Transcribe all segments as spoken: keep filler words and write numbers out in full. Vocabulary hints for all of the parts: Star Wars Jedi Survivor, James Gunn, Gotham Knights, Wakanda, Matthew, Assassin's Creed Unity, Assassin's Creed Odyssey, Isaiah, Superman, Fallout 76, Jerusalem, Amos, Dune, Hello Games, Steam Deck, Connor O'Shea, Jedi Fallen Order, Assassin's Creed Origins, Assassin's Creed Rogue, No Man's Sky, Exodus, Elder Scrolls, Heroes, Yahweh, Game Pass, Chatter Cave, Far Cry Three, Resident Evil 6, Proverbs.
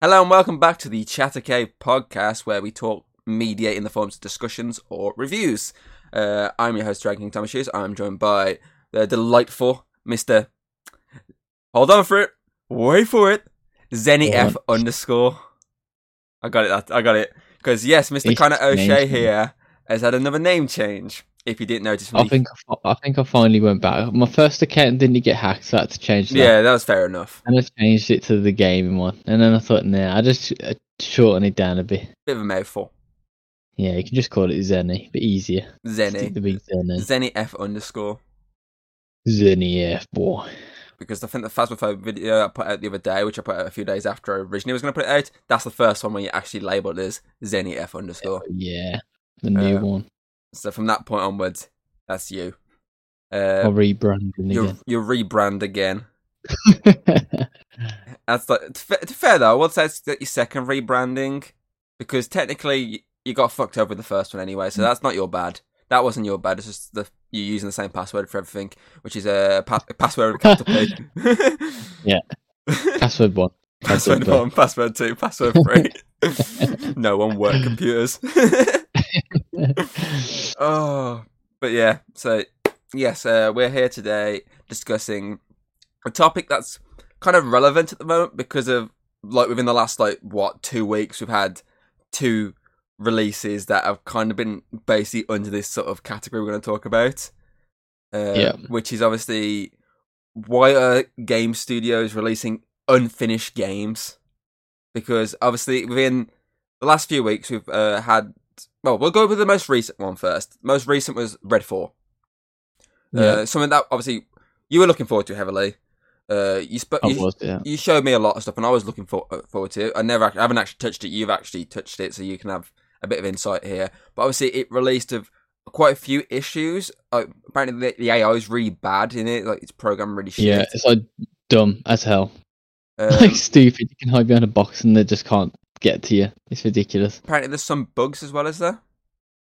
Hello and welcome back to the Chatter Cave podcast, where we talk media in the forms of discussions or reviews. Uh, I'm your host, Dragon King Thomas Hughes. I'm joined by the delightful Mister Hold on for it, wait for it, ZennyF underscore. I got it. That, I got it. Because yes, Mister It's Connor O'Shea here has had another name change. If you didn't notice, me. I think I think I finally went back. My first account didn't get hacked, so I had to change that. Yeah, that was fair enough. And I changed it to the gaming one, and then I thought, nah, I just I shortened it down a bit. Bit of a mouthful. Yeah, you can just call it Zenny, but easier. Zenny. Zenny F underscore. Zenny F boy. Because I think the Phasmophobe video I put out the other day, which I put out a few days after I originally was going to put it out, that's the first one where you actually labelled as Zenny F underscore. Yeah, the new um, one. So from that point onwards, that's you. Uh, I'll rebrand again. You'll rebrand again. That's like, to, to fair though, I would say it's your second rebranding, because technically you got fucked over with the first one anyway, so that's not your bad. That wasn't your bad, it's just the, you're using the same password for everything, which is a, pa- a password with capital P. Yeah. Password one. Password, password one, password two, password three. No one worked computers. Oh, but yeah, so yes, uh, we're here today discussing a topic that's kind of relevant at the moment because of, like, within the last, like, what, two weeks, we've had two releases that have kind of been basically under this sort of category we're going to talk about, uh, yeah. which is obviously why are game studios releasing unfinished games? Because obviously within the last few weeks, we've uh, had... Well, we'll go with the most recent one first. Most recent was Red four. Yeah. Uh, something that, obviously, you were looking forward to heavily. Uh, you, sp- you, was, yeah. you showed me a lot of stuff, and I was looking for- forward to it. I, never, I haven't actually touched it. You've actually touched it, so you can have a bit of insight here. But obviously, it released of quite a few issues. Uh, apparently, the, the A I is really bad in it. Like, it's programmed really shit. Yeah, it's, like, dumb as hell. Um, like, stupid. You can hide behind a box, and they just can't get to you. It's ridiculous. Apparently there's some bugs as well, is there?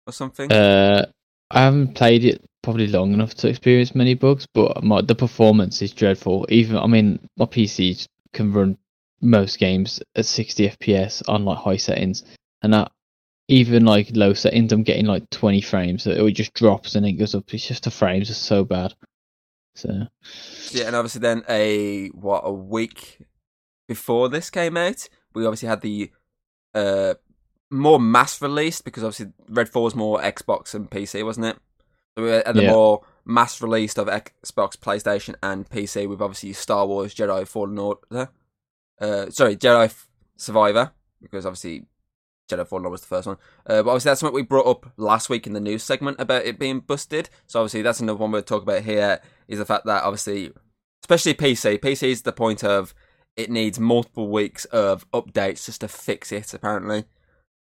Or something? Uh, I haven't played it probably long enough to experience many bugs, but my, the performance is dreadful. Even, I mean, my P C can run most games at sixty F P S on, like, high settings, and that, even, like, low settings, I'm getting, like, twenty frames, so it just drops and it goes up. It's just the frames are so bad. So yeah, and obviously then a, what, a week before this came out, we obviously had the Uh, more mass released, because obviously Red four was more Xbox and P C, wasn't it? So we had the yeah. more mass released of Xbox, PlayStation, and P C with obviously Star Wars, Jedi Fallen Order. Uh, sorry, Jedi F- Survivor, because obviously Jedi Fallen Order was the first one. Uh, but obviously that's something we brought up last week in the news segment about it being busted. So obviously that's another one we'll talk about here, is the fact that obviously, especially P C, P C is the point of it needs multiple weeks of updates just to fix it, apparently.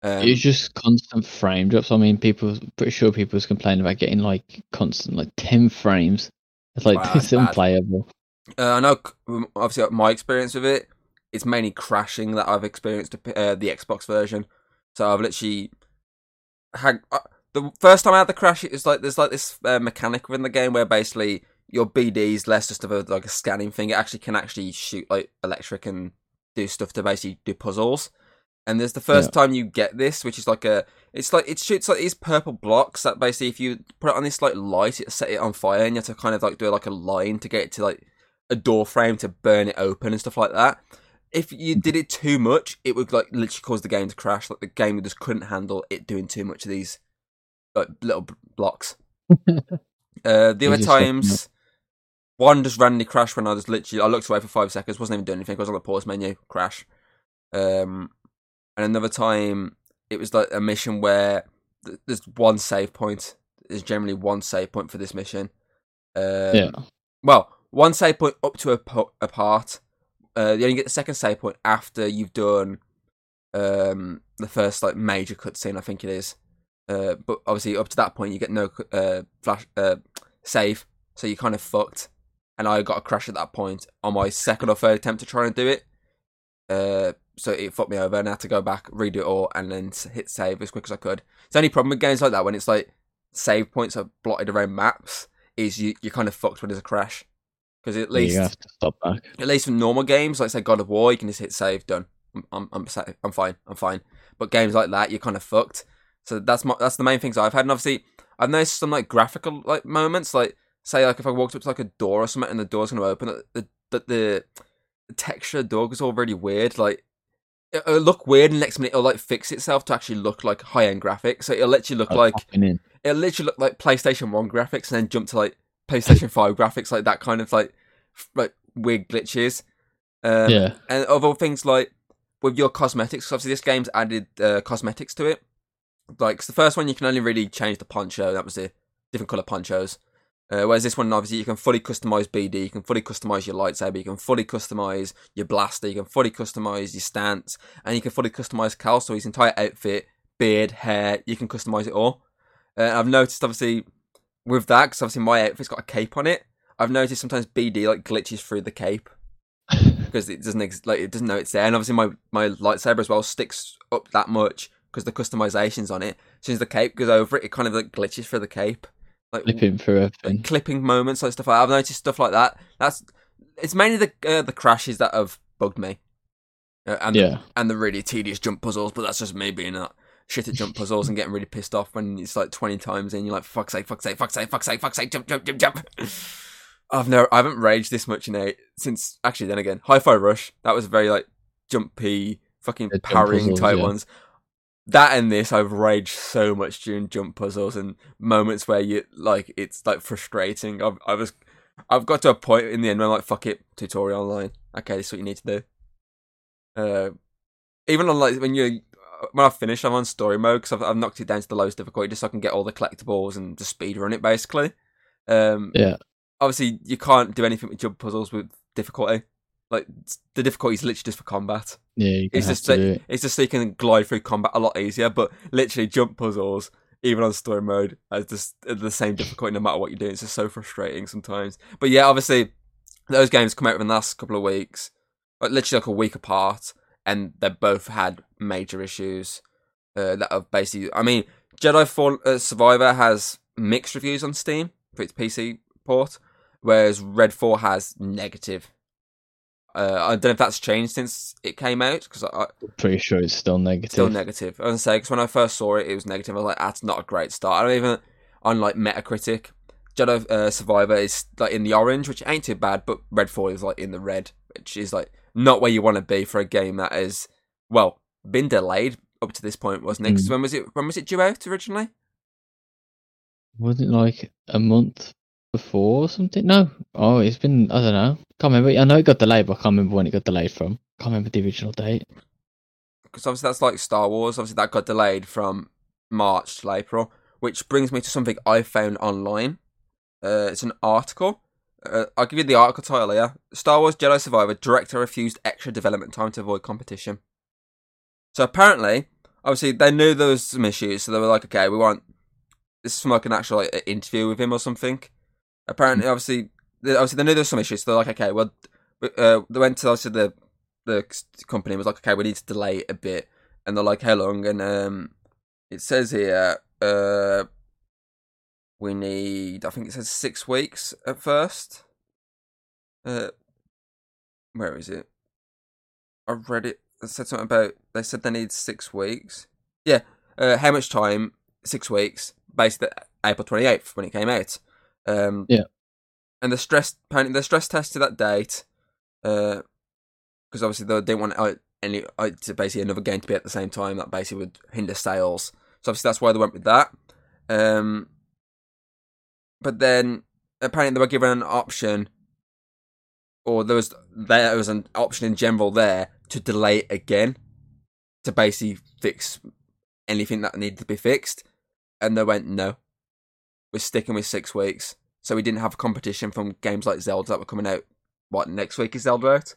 Um, it's just constant frame drops. I mean, people, pretty sure people was complaining about getting, like, constant, like, ten frames. It's like, wow, it's unplayable. Uh, I know, obviously, my experience with it, it's mainly crashing that I've experienced uh, the Xbox version. So I've literally had... Uh, the first time I had the crash, it was like, there's, like, this uh, mechanic within the game where basically your B D is less just of a, like, a scanning thing. It actually can actually shoot, like, electric and do stuff to basically do puzzles. And there's the first yeah. time you get this, which is like a, it's like, it shoots like these purple blocks that basically if you put it on this, like, light, it set it on fire, and you have to kind of, like, do, like, a line to get it to, like, a door frame to burn it open and stuff like that. If you did it too much, it would, like, literally cause the game to crash. Like, the game just couldn't handle it doing too much of these, like, little blocks. uh, the other times... One just randomly crashed when I was literally... I looked away for five seconds, wasn't even doing anything. I was on the pause menu, crash. Um, and another time, it was like a mission where th- there's one save point. There's generally one save point for this mission. Um, yeah. Well, one save point up to a, po- a part. Uh, you only get the second save point after you've done um, the first, like, major cutscene, I think it is. Uh, but obviously, up to that point, you get no uh, flash uh, save, so you're kind of fucked. And I got a crash at that point on my second or third attempt to try and do it. Uh, so it fucked me over, and I had to go back, redo it all, and then hit save as quick as I could. It's the only problem with games like that, when it's like save points are blotted around maps, is you, you're kind of fucked when there's a crash. Because at least... You have to stop back. At least in normal games, like, say, God of War, you can just hit save, done. I'm I'm I'm, I'm fine. I'm fine. But games like that, you're kind of fucked. So that's my, that's the main things I've had. And obviously, I've noticed some like graphical like moments, like say like if I walked up to like a door or something and the door's going to open, the the, the texture of the door was all really weird. Like it'll look weird, and next minute it'll like fix itself to actually look like high end graphics. So it'll let you look oh, like it'll literally look like PlayStation One graphics, and then jump to like PlayStation Five graphics, like that kind of like like weird glitches. Um, yeah, and other things like with your cosmetics. Obviously, this game's added uh, cosmetics to it. Like so the first one, you can only really change the poncho. That was the different color ponchos. Uh, whereas this one, obviously, you can fully customize B D. You can fully customize your lightsaber. You can fully customize your blaster. You can fully customize your stance, and you can fully customize Cal. So his entire outfit, beard, hair, you can customize it all. Uh, I've noticed, obviously, with that, because obviously my outfit's got a cape on it. I've noticed sometimes B D like glitches through the cape because it doesn't ex- like it doesn't know it's there. And obviously my, my lightsaber as well sticks up that much because the customization's on it. As soon as the cape goes over it, it kind of like glitches through the cape. Like clipping through everything. Like, clipping moments, like stuff like that. I've noticed stuff like that. That's it's mainly the uh, the crashes that have bugged me, uh, and yeah. the, and the really tedious jump puzzles. But that's just me being that shit at jump puzzles and getting really pissed off when it's like twenty times in. You're like fuck's sake, fuck's sake, fuck's sake, fuck's sake, fuck's sake, jump, jump, jump, jump. I've never, I haven't raged this much in eight since. Actually, then again, Hi-Fi Rush. That was very like jumpy, fucking yeah, parrying puzzles, type yeah. ones. That and this, I've raged so much during jump puzzles and moments where you like it's like frustrating. I've I was I've got to a point in the end where I'm like, fuck it, tutorial online. Okay, this is what you need to do. Uh, even on like when you when I finish, I'm on story mode because I've, I've knocked it down to the lowest difficulty just so I can get all the collectibles and just speedrun it basically. Um, yeah. Obviously, you can't do anything with jump puzzles with difficulty. Like the difficulty is literally just for combat. Yeah, it's just so, it. it's just so you can glide through combat a lot easier. But literally, jump puzzles, even on story mode, are just the same difficulty no matter what you're doing. It's just so frustrating sometimes. But yeah, obviously, those games come out within the last couple of weeks, like literally like a week apart, and they both had major issues uh, that have basically. I mean, Jedi Fallen uh, Survivor has mixed reviews on Steam for its P C port, whereas Red four has negative. Uh, I don't know if that's changed since it came out. Cause I, I'm pretty sure it's still negative. Still negative. I was going to say, because when I first saw it, it was negative. I was like, that's not a great start. I don't even, on like Metacritic, Jedi uh, Survivor is like in the orange, which ain't too bad, but Redfall is like in the red, which is like not where you want to be for a game that is, well, been delayed up to this point, wasn't it? Mm. When was it? When was it due out originally? Was it like a month before or something? No. Oh, it's been, I don't know. Can't remember. I know it got delayed, but I can't remember when it got delayed from. Can't remember the original date. Because obviously that's like Star Wars. Obviously that got delayed from March to April, which brings me to something I found online. Uh, it's an article. Uh, I'll give you the article title here. Star Wars Jedi Survivor director refused extra development time to avoid competition. So apparently, obviously they knew there was some issues, so they were like, okay, we want... This is from like an actual like, interview with him or something. Apparently, obviously, they, obviously they knew there was some issues. So they're like, okay, well, uh, they went to obviously the the company and was like, okay, we need to delay it a bit. And they're like, how long? And um, it says here, uh, we need, I think it says six weeks at first. Uh, where is it? I read it. It said something about, they said they need six weeks. Yeah, uh, how much time? Six weeks, basically April twenty-eighth when it came out. Um, yeah, and the stress apparently the stress test to that date, because uh, obviously they didn't want uh, any uh, to basically another game to be at the same time that basically would hinder sales. So obviously that's why they went with that. Um, but then apparently they were given an option, or there was there was an option in general there to delay it again to basically fix anything that needed to be fixed, and they went no. We're sticking with six weeks. So we didn't have competition from games like Zelda that were coming out. What, next week is Zelda out?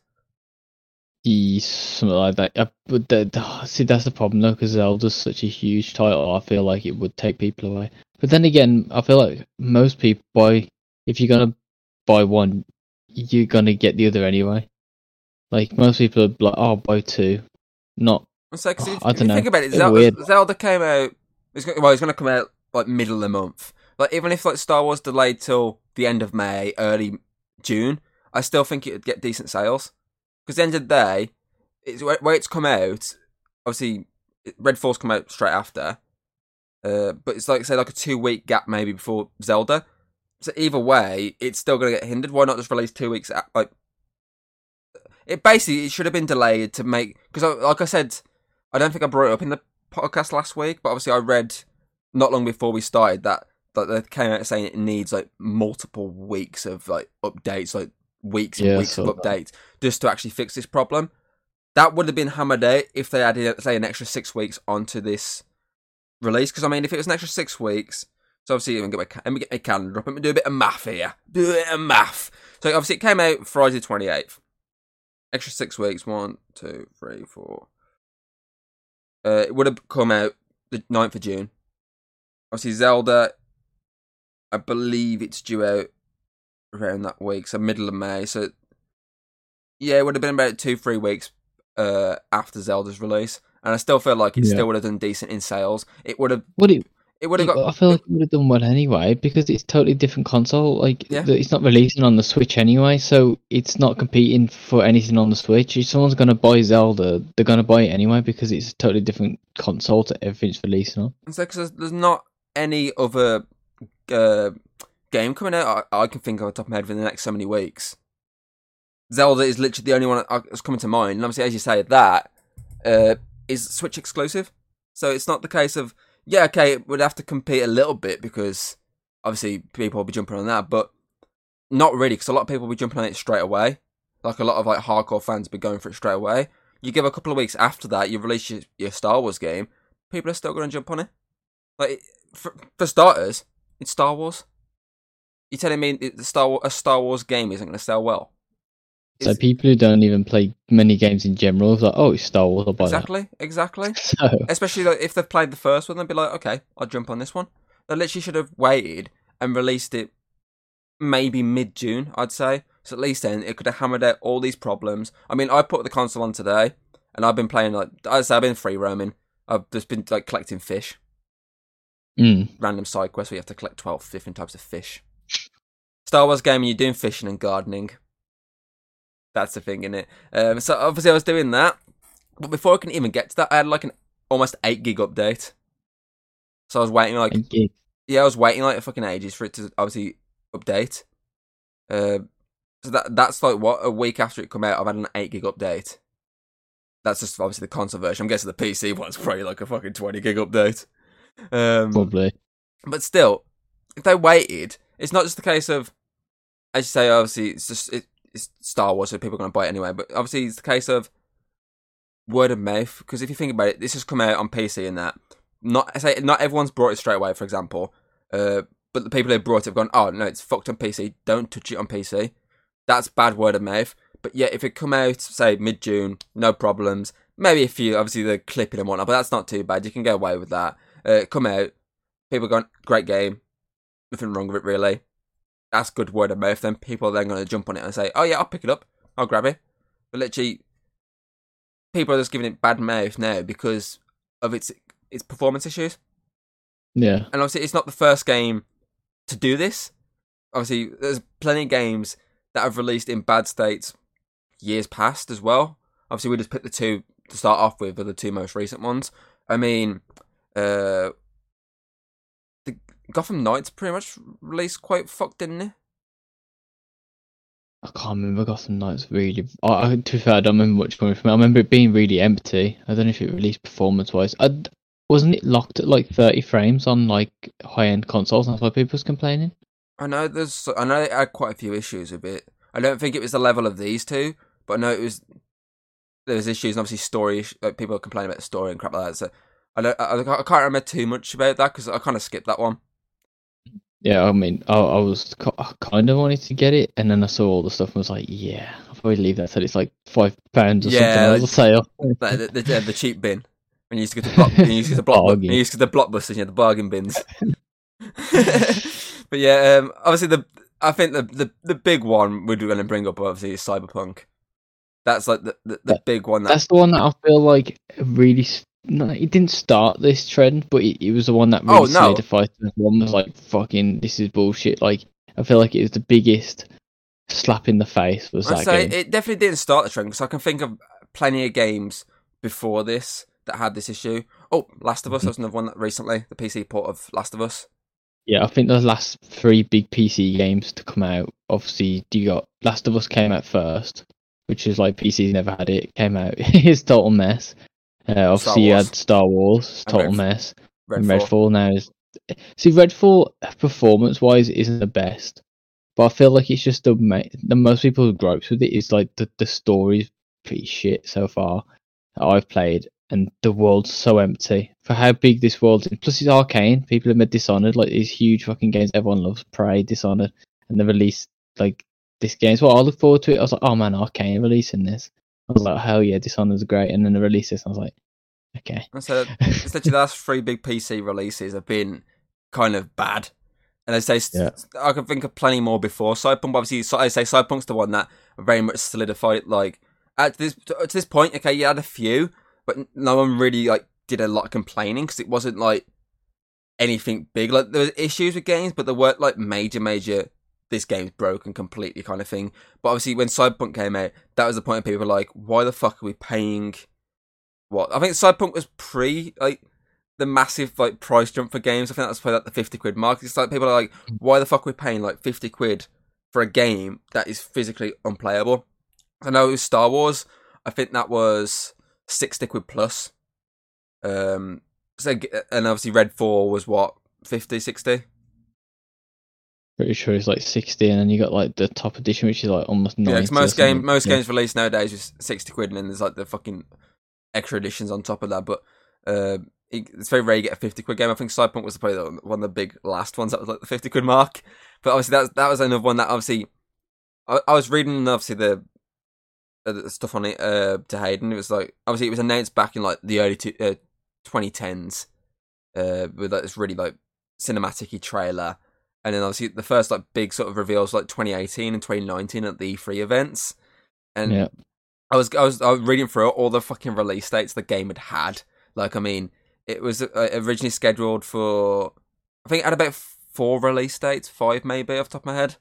Yeah, something like that. Uh, but the, see, that's the problem, though, because Zelda's such a huge title. I feel like it would take people away. But then again, I feel like most people buy... If you're going to buy one, you're going to get the other anyway. Like, most people are like, oh, I'll buy two. Not... So, oh, if, I don't if you know. Think about it, Zelda, weird. Zelda came out... It's going, well, it's going to come out, like, middle of the month. Like, even if, like, Star Wars delayed till the end of May, early June, I still think it would get decent sales. Because at the end of the day, it's where it's come out. Obviously, Redfall's come out straight after, uh, but it's like say like a two week gap maybe before Zelda. So either way, it's still going to get hindered. Why not just release two weeks? At, like it basically it should have been delayed to make because like I said, I don't think I brought it up in the podcast last week, but obviously I read not long before we started that that they came out saying it needs like multiple weeks of like updates, like weeks and yeah, weeks of updates just to actually fix this problem. That would have been hammered out if they added, say, an extra six weeks onto this release. Because, I mean, if it was an extra six weeks... So, obviously, let me get my, let me get my calendar up. Let me do a bit of math here. Do a bit of math. So, obviously, it came out Friday the twenty-eighth. Extra six weeks. One, two, three, four. Uh, it would have come out the ninth of June. Obviously, Zelda, I believe it's due out around that week. So, middle of May. So, yeah, it would have been about two, three weeks Uh, after Zelda's release, and I still feel like it yeah. still would have done decent in sales. It would have. Would it? It would have got. I feel like it would have done well anyway because it's totally different console. Like yeah. it's not releasing on the Switch anyway, so it's not competing for anything on the Switch. If someone's going to buy Zelda, they're going to buy it anyway because it's a totally different console to everything's releasing on. And so, because there's not any other uh, game coming out, I, I can think of on top of my head for the next so many weeks. Zelda is literally the only one that's coming to mind. And obviously, as you say, that uh, is Switch exclusive. So it's not the case of, yeah, okay, it would have to compete a little bit because obviously people will be jumping on that, but not really because a lot of people will be jumping on it straight away. Like a lot of like hardcore fans will be going for it straight away. You give a couple of weeks after that, you release your, your Star Wars game, people are still going to jump on it. Like for, for starters, it's Star Wars. You're telling me it, the Star, a Star Wars game isn't going to sell well? So it's, people who don't even play many games in general are like, oh, it's Star Wars, I'll buy exactly, that. Exactly, exactly. So. Especially like, if they've played the first one, they'll be like, okay, I'll jump on this one. They literally should have waited and released it maybe mid-June, I'd say. So at least then it could have hammered out all these problems. I mean, I put the console on today, and I've been playing, like I say, I've been free roaming. I've just been like collecting fish. Mm. Random side quests where you have to collect twelve different types of fish. Star Wars game, and you're doing fishing and gardening. That's the thing, innit? Um, so obviously I was doing that, but before I can even get to that, I had like an almost eight gig update. So I was waiting like, yeah, I was waiting like fucking ages for it to obviously update. Uh, so that that's like what a week after it come out, I've had an eight gig update. That's just obviously the console version. I'm guessing the P C one's probably like a fucking twenty gig update. Um, probably. But still, if they waited, it's not just the case of, as you say, obviously it's just it. It's Star Wars, so people are going to buy it anyway. But obviously, it's the case of word of mouth. Because if you think about it, this has come out on P C and that. Not say not everyone's brought it straight away, for example. Uh, but the people who brought it have gone, oh, no, it's fucked on P C. Don't touch it on P C. That's bad word of mouth. But yeah, if it come out, say, mid-June, no problems. Maybe a few, obviously, the clipping and whatnot. But that's not too bad. You can get away with that. Uh, come out. People are going, great game. Nothing wrong with it, really. That's good word of mouth. Then people are then going to jump on it and say, oh yeah, I'll pick it up. I'll grab it. But literally, people are just giving it bad mouth now because of its its performance issues. Yeah. And obviously, it's not the first game to do this. Obviously, there's plenty of games that have released in bad states years past as well. Obviously, we just picked the two to start off with, are the two most recent ones. I mean, uh... Gotham Knights pretty much released quite fucked, didn't it? I can't remember Gotham Knights really. I, I, to be fair, I don't remember much from it. I remember it being really empty. I don't know if it released performance-wise. I, wasn't it locked at like thirty frames on like high-end consoles? That's why people was complaining. I know there's. I know it had quite a few issues with it. I don't think it was the level of these two, but I know it was. There was issues, and obviously story. Like people complaining about the story and crap like that. So I don't. I, I can't remember too much about that because I kind of skipped that one. Yeah, I mean, I, I was I kind of wanted to get it, and then I saw all the stuff and was like, yeah, I'll probably leave that till it's like five pounds or yeah, something. Yeah, sale. The, the, the, the cheap bin. When you used to go to block, when you used to block, when you used to the Blockbusters, you had the bargain bins. But yeah, um, obviously the I think the, the, the big one we're going to bring up obviously is Cyberpunk. That's like the the, the that, big one. That... That's the one that I feel like really. St- No, it didn't start this trend, but it, it was the one that really oh, no. solidified. The one was like, "Fucking, this is bullshit." Like, I feel like it was the biggest slap in the face. Was I'd that say game. It definitely didn't start the trend because I can think of plenty of games before this that had this issue. Oh, Last of Us, that was another one that recently, the P C port of Last of Us. Yeah, I think the last three big P C games to come out, obviously, you got Last of Us came out first, which is like P C's never had it. It came out, it's total mess. Uh, obviously, you had Star Wars, total Red, mess. Red and Redfall now is. See, Redfall performance wise isn't the best, but I feel like it's just the, the most people's gripes with it is like the, the story's pretty shit so far that I've played. And the world's so empty for how big this world is. Plus, it's Arkane. People have made Dishonored, like these huge fucking games everyone loves. Prey, Dishonored, and they released like this game. So I look forward to it. I was like, oh man, Arkane releasing this. I was like, hell yeah, Dishonored's great. And then they released this, and I was like, okay. And so it's literally the last three big P C releases have been kind of bad. And I say yeah. I can think of plenty more before Cyberpunk. But obviously, I say Cyberpunk's the one that very much solidified. Like at this to this point, okay, you had a few. But no one really like did a lot of complaining because it wasn't like anything big. Like there was issues with games, but there weren't like major, major. This game's broken completely kind of thing. But obviously, when Cyberpunk came out, that was the point of people were like, "Why the fuck are we paying?" What I think Cyberpunk was pre like the massive like price jump for games. I think that was probably like the fifty quid mark. It's like people are like, "Why the fuck are we paying like fifty quid for a game that is physically unplayable?" I know it was Star Wars. I think that was. sixty quid plus. Um, so, and obviously Red four was what, fifty, sixty? Pretty sure it's like sixty, and then you got like the top edition, which is like almost ninety. Yeah, cause most, game, most yeah. games released nowadays is sixty quid, and then there's like the fucking extra editions on top of that. But uh, it's very rare you get a fifty quid game. I think Cyberpunk was probably the, one of the big last ones that was like the fifty quid mark. But obviously, that was, that was another one that obviously I, I was reading, obviously, the stuff on it uh, to Hayden. It was like obviously it was announced back in like the early two, uh, twenty tens uh, with like this really like cinematic-y trailer, and then obviously the first like big sort of reveals like twenty eighteen and twenty nineteen at the E three events. And yeah. I was I was I was reading through all the fucking release dates the game had had. Like I mean, it was uh, originally scheduled for I think it had about four release dates, five maybe off the top of my head.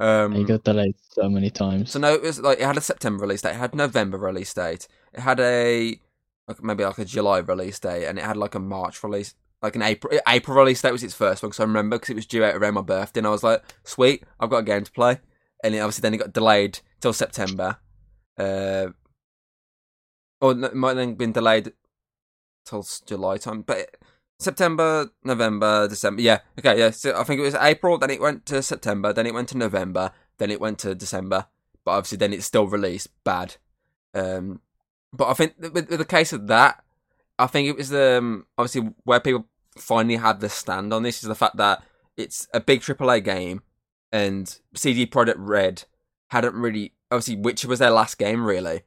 Um, it got delayed so many times. So no, it was like it had a September release date, it had a November release date, it had a like, maybe like a July release date, and it had like a March release, like an April April release date was its first one. Because I remember because it was due out around my birthday, and I was like, sweet, I've got a game to play. And it, obviously then it got delayed till September, uh, or it might then been delayed till July time, but. It, September, November, December. Yeah, okay, yeah. So I think it was April, then it went to September, then it went to November, then it went to December. But obviously, then it's still released bad. Um, but I think with, with the case of that, I think it was um, obviously where people finally had the stand on this is the fact that it's a big triple A game, and C D Projekt Red hadn't really obviously Witcher was their last game really.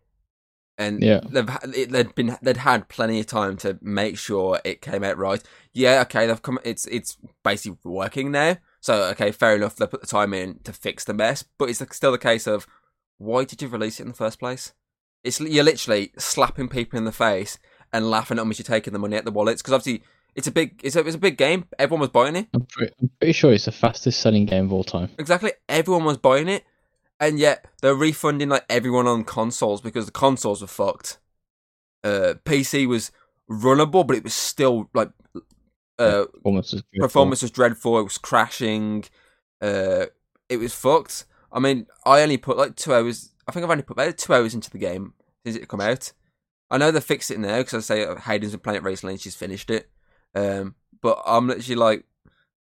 And yeah. they've they'd been they'd had plenty of time to make sure it came out right. Yeah, okay, they've come. It's it's basically working now. So okay, fair enough. They put the time in to fix the mess, but it's still the case of why did you release it in the first place? It's you're literally slapping people in the face and laughing at them as you're taking the money out the wallets because obviously it's a big it's a, it's a big game. Everyone was buying it. I'm pretty, I'm pretty sure it's the fastest selling game of all time. Exactly, everyone was buying it. And yet, they're refunding like everyone on consoles because the consoles were fucked. Uh, P C was runnable, but it was still like uh, performance was dreadful. Performance was dreadful. It was crashing. Uh, it was fucked. I mean, I only put like two hours. I think I've only put about two hours into the game since it come out. I know they fixed it now because I say Hayden's been playing it recently and she's finished it. Um, but I'm literally like,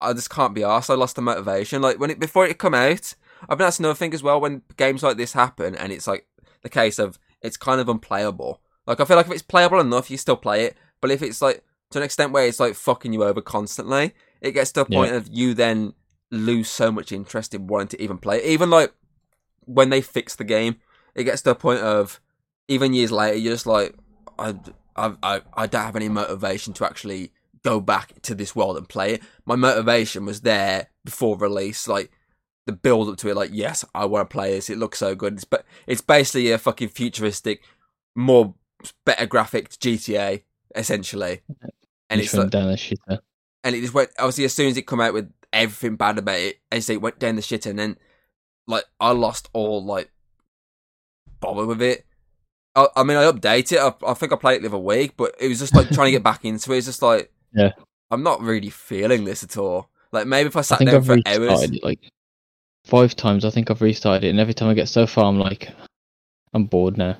I just can't be arsed. I lost the motivation. Like when it before it come out. I mean, that's another thing as well, when games like this happen, and it's like the case of, it's kind of unplayable. Like, I feel like if it's playable enough, you still play it, but if it's like, to an extent where it's like fucking you over constantly, it gets to a point yeah. of you then lose so much interest in wanting to even play it. Even like, when they fix the game, it gets to a point of, even years later, you're just like, I, I, I, I don't have any motivation to actually go back to this world and play it. My motivation was there before release, like, the build up to it, like, yes, I want to play this. It looks so good. It's, but it's basically a fucking futuristic, more better graphics G T A, essentially. And it's like, down the shitter. And it just went, obviously, as soon as it came out with everything bad about it, as it went down the shitter, and then, like, I lost all, like, bother with it. I, I mean, I update it. I, I think I played it the other week, but it was just like trying to get back into it. It's just like, yeah, I'm not really feeling this at all. Like maybe if I sat I down I've for hours, it, like five times, I think I've restarted it, and every time I get so far, I'm like, I'm bored now.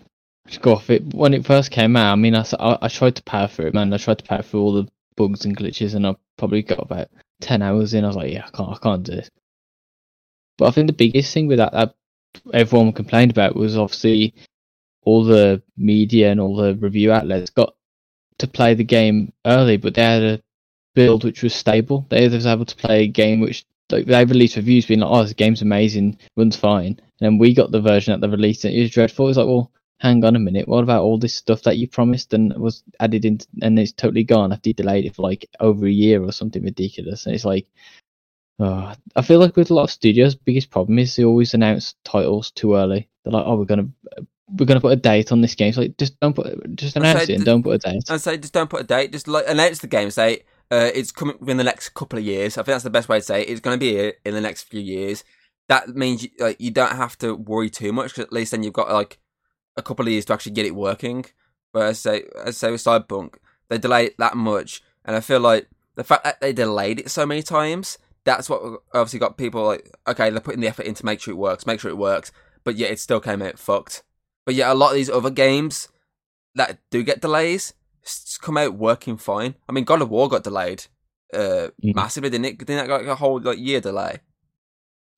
Just go off it. When it first came out, I mean, I, I, I tried to power through it, man. I tried to power through all the bugs and glitches, and I probably got about ten hours in. I was like, yeah, I can't, I can't do this. But I think the biggest thing with that, that everyone complained about was obviously all the media and all the review outlets got to play the game early, but they had a build which was stable. They was able to play a game which, like, they released reviews being like, oh, this game's amazing, runs fine. And then we got the version at the release and it was dreadful. It was like, well, hang on a minute, what about all this stuff that you promised and was added in and it's totally gone after you delayed it for like over a year or something ridiculous? And it's like, oh, I feel like with a lot of studios, biggest problem is they always announce titles too early. They're like, oh, we're gonna we're gonna put a date on this game. It's like, just don't put, just announce it and don't put a date. I say just don't put a date. Just like announce the game. Say uh, it's coming within the next couple of years. I think that's the best way to say it. It's gonna be here in the next few years. That means like you don't have to worry too much, because at least then you've got like a couple of years to actually get it working. But I say, I say with Cyberpunk, they delayed it that much, and I feel like the fact that they delayed it so many times, that's what obviously got people like, okay, they're putting the effort in to make sure it works, make sure it works, but yet it still came out fucked. But yeah, a lot of these other games that do get delays come out working fine. I mean, God of War got delayed uh, mm. massively, didn't it? Didn't that got like a whole like year delay?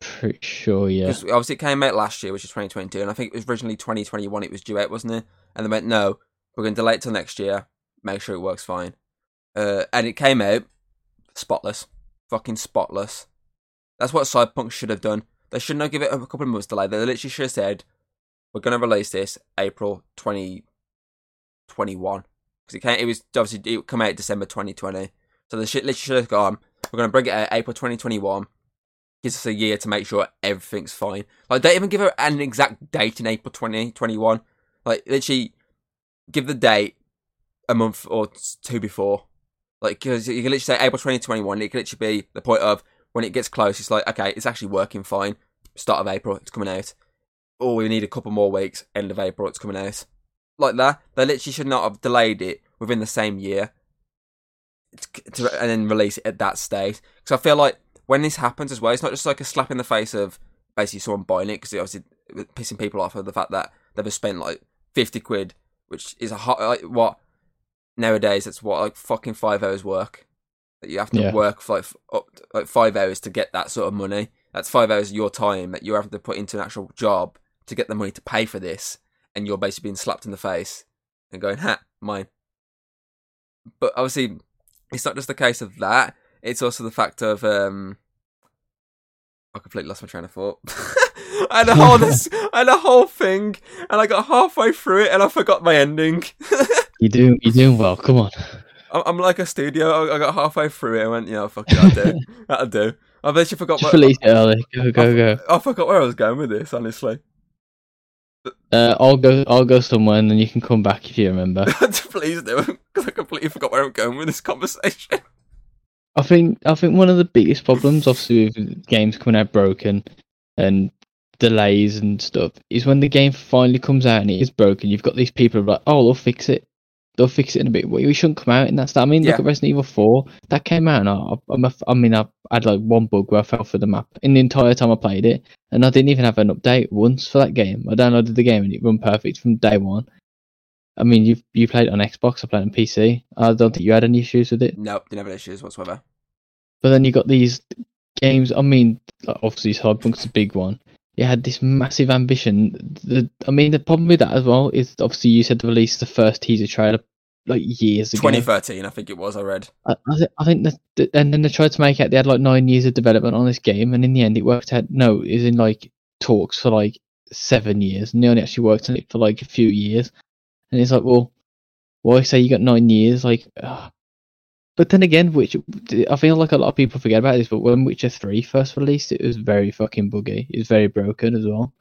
Pretty sure, yeah. Because obviously it came out last year, which is twenty twenty-two, and I think it was originally twenty twenty-one it was due out, wasn't it? And they went, no, we're going to delay it till next year, make sure it works fine. Uh, and it came out spotless. Fucking spotless. That's what Cyberpunk should have done. They shouldn't have given it a couple of months delay. They literally should have said, we're going to release this April twenty twenty-one. Because it came, it was obviously, it came out December twenty twenty. So the shit literally should have gone, we're going to bring it out April twenty twenty-one. Gives us a year to make sure everything's fine. Like, don't even give her an exact date in April twenty twenty-one. Like, literally, give the date a month or two before. Like, because you can literally say April twenty twenty-one, it can literally be the point of when it gets close, it's like, okay, it's actually working fine. Start of April, it's coming out. Or we need a couple more weeks, end of April, it's coming out. Like that. They literally should not have delayed it within the same year to, and then release it at that stage. Because I feel like when this happens as well, it's not just like a slap in the face of basically someone buying it, because it obviously pissing people off of the fact that they've spent like fifty quid, which is a hot, like, what, nowadays it's what, like fucking five hours work that you have to yeah. work for like, up to, like five hours to get that sort of money. That's five hours of your time that you're having to put into an actual job to get the money to pay for this, and you're basically being slapped in the face and going, ha, mine. But obviously it's not just the case of that. It's also the fact of, um, I completely lost my train of thought. I had a whole, this, I had a whole thing, and I got halfway through it, and I forgot my ending. you do, you're doing well. Come on. I'm, I'm like a studio. I, I got halfway through it. I went, yeah, fuck it, I'll do. That'll do. I bet you forgot. Just release it early. Go, go, go. I, I forgot where I was going with this. Honestly. Uh, I'll go. I'll go somewhere, and then you can come back if you remember. Please do, because I completely forgot where I'm going with this conversation. I think I think one of the biggest problems, obviously, with games coming out broken and delays and stuff, is when the game finally comes out and it is broken, you've got these people who are like, oh, they'll fix it. They'll fix it in a bit. We shouldn't come out in that style. I mean, yeah. Look at Resident Evil four. That came out, and I, I'm a, I mean, I had like one bug where I fell for the map in the entire time I played it, and I didn't even have an update once for that game. I downloaded the game, and it ran perfect from day one. I mean, you you played it on Xbox, I played it on P C. I don't think you had any issues with it. Nope, didn't have any issues whatsoever. But then you got these games, I mean, obviously Cyberpunk's a big one. You had this massive ambition. The, I mean, the problem with that as well is, obviously, you said to release the first teaser trailer like years ago. twenty thirteen, I think it was, I read. I, I think, that, and then they tried to make out they had like nine years of development on this game, and in the end it worked out, no, it was in like talks for like seven years, and they only actually worked on it for like a few years. And it's like, well, why say you got nine years? Like, uh. But then again, which I feel like a lot of people forget about this, but when Witcher three first released, it was very fucking buggy. It was very broken as well.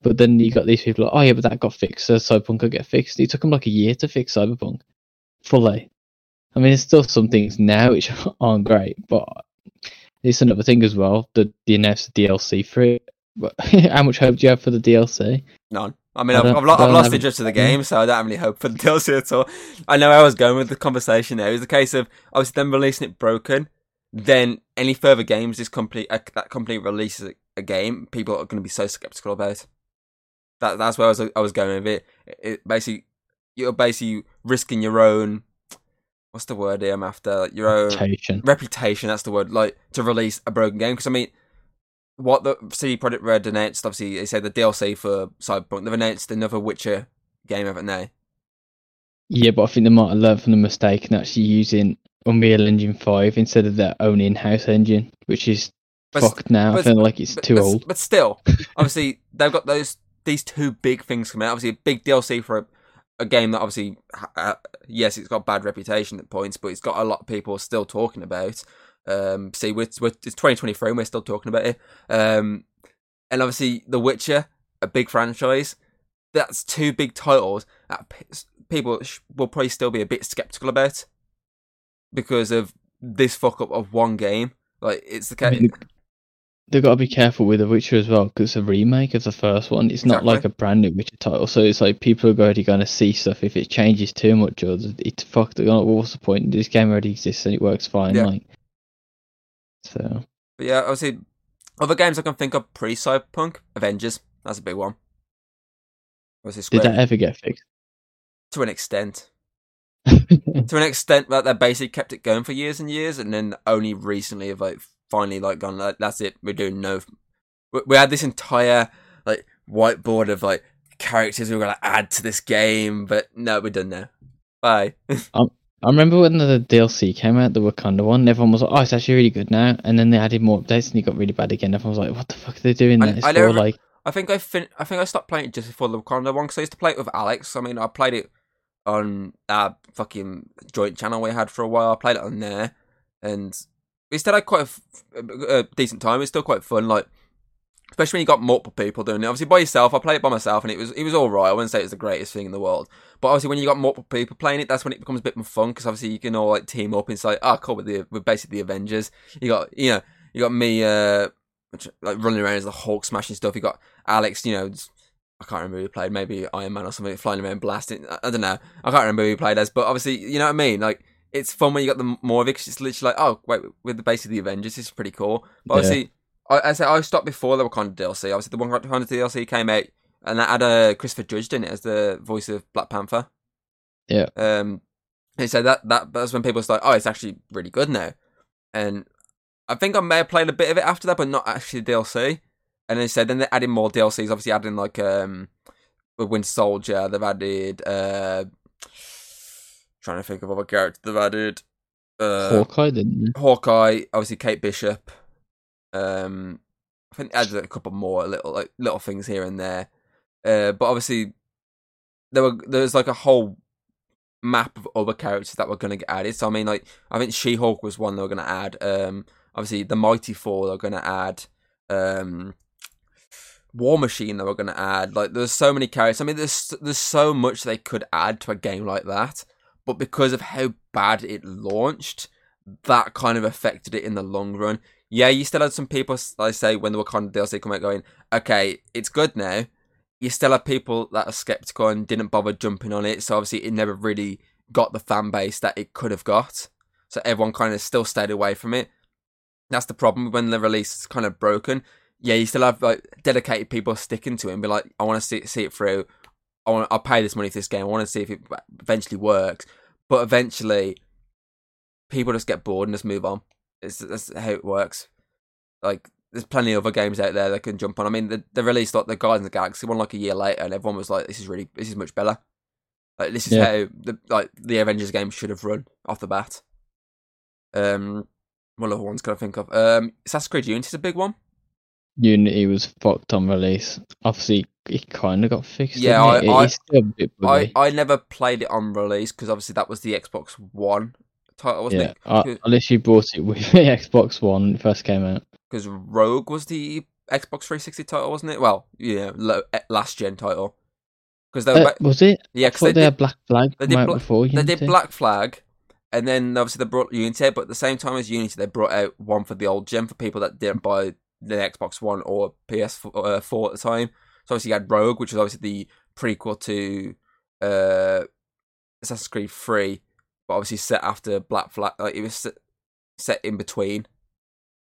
But then you got these people like, oh yeah, but that got fixed, so Cyberpunk could get fixed. It took them like a year to fix Cyberpunk. Fully. I mean, there's still some things now which aren't great, but it's another thing as well. The, the announced D L C for it. How much hope do you have for the D L C? None. I mean, I I've, I've, I've lost interest in the game, so I don't have any hope for the D L C at all. I know where I was going with the conversation there. It was a case of, obviously, them releasing it broken, then any further games this complete uh, that company releases a, a game, people are going to be so skeptical about. That that's where I was I was going with it. It, it basically, you're basically risking your own. What's the word here I'm after? Like your own reputation. Reputation. That's the word. Like to release a broken game, because I mean, what the C D Projekt Red announced, obviously they said the D L C for Cyberpunk. They've announced another Witcher game, haven't they? Yeah, but I think they might have learned from the mistake and actually using Unreal Engine five instead of their own in-house engine, which is but fucked now. But, I feel like it's but, too but, old. But still, obviously they've got those these two big things coming out. Obviously, a big D L C for a, a game that obviously, uh, yes, it's got a bad reputation at points, but it's got a lot of people still talking about. Um, see, we're, we're, it's twenty twenty-three and we're still talking about it. Um, and obviously, The Witcher, a big franchise, that's two big titles that p- people sh- will probably still be a bit sceptical about because of this fuck up of one game. Like, it's the kind of... They've got to be careful with The Witcher as well, because it's a remake of the first one. It's exactly. Not like a brand new Witcher title, so it's like people are already going to see stuff. If it changes too much, or it's fucked. Like, what's the point? This game already exists and it works fine. Yeah. Like, so, but yeah, obviously, other games I can think of pre-Cyberpunk, Avengers, that's a big one. Did that ever get fixed? To an extent. to an extent that like, they basically kept it going for years and years, and then only recently have like finally like gone like, that's it, we're doing no we, we had this entire like whiteboard of like characters we were going to add to this game, but no, we're done now, bye. um, I remember when the D L C came out, the Wakanda one, everyone was like, oh, it's actually really good now, and then they added more updates and it got really bad again. Everyone was like, what the fuck are they doing there? I, I, for, like... I think I fin- I think I stopped playing it just before the Wakanda one, because I used to play it with Alex. I mean, I played it on our fucking joint channel we had for a while. I played it on there, and we still had quite a, f- a decent time. It was still quite fun, like especially when you got multiple people doing it. Obviously, by yourself, I played it by myself, and it was it was all right. I wouldn't say it was the greatest thing in the world, but obviously, when you got multiple people playing it, that's when it becomes a bit more fun, because obviously you can all like team up. And it's like, ah, oh, cool, with the with basically the Avengers. You got you know you got me uh like running around as the Hulk smashing stuff. You got Alex, you know. Just, I can't remember who he played, maybe Iron Man or something, flying around blasting, I don't know, I can't remember who he played as, but obviously, you know what I mean, like, it's fun when you got the more of it, because it's literally like, oh, wait, with the base of the Avengers, it's pretty cool, but obviously, yeah. I, I said, I stopped before the Wakanda D L C, obviously the Wakanda D L C came out, and that had uh, Christopher Judge in it as the voice of Black Panther. Yeah. Um, and so that, that that's when people started, oh, it's actually really good now, and I think I may have played a bit of it after that, but not actually D L C. And they said then they added more D L Cs. Obviously, adding like um, the Winter Soldier. They've added uh, trying to think of other characters. They've added uh, Hawkeye, didn't they? Hawkeye. Obviously, Kate Bishop. Um, I think they added a couple more little like little things here and there. Uh, but obviously, there were there was like a whole map of other characters that were going to get added. So I mean, like I think She-Hulk was one they were going to add. Um, obviously, the Mighty Four they're going to add. Um, War Machine they were going to add, like there's so many characters. I mean, there's there's so much they could add to a game like that, but because of how bad it launched, that kind of affected it in the long run. Yeah, you still had some people, I say, when the Wakanda D L C come out going, okay, it's good now. You still have people that are skeptical and didn't bother jumping on it, so obviously it never really got the fan base that it could have got. So everyone kind of still stayed away from it. That's the problem when the release is kind of broken. Yeah, you still have like dedicated people sticking to it and be like, I want to see, see it through. I want, I'll pay this money for this game. I want to see if it eventually works. But eventually, people just get bored and just move on. It's, that's how it works. Like, there's plenty of other games out there that can jump on. I mean, they, they released like the Guardians of the Galaxy one like a year later, and everyone was like, "This is really, this is much better." Like, this is yeah. how the like the Avengers game should have run off the bat. Um, what other ones can I think of? Um, Assassin's Creed Unity is a big one. Unity was fucked on release. Obviously, it kind of got fixed. Yeah, I, it? I, still a bit I I never played it on release because obviously that was the Xbox One title, wasn't yeah, it? I, I literally bought it with the Xbox One when it first came out. Because Rogue was the Xbox three sixty title, wasn't it? Well, yeah, low, last gen title. Cause they were uh, back... Was it? Yeah, because they, they had Black Flag. They did, Bla- before Unity. They did Black Flag, and then obviously they brought Unity, but at the same time as Unity, they brought out one for the old gen for people that didn't buy the Xbox One or P S four at the time. So obviously you had Rogue, which was obviously the prequel to uh, Assassin's Creed three, but obviously set after Black Flag. Like, it was set in between,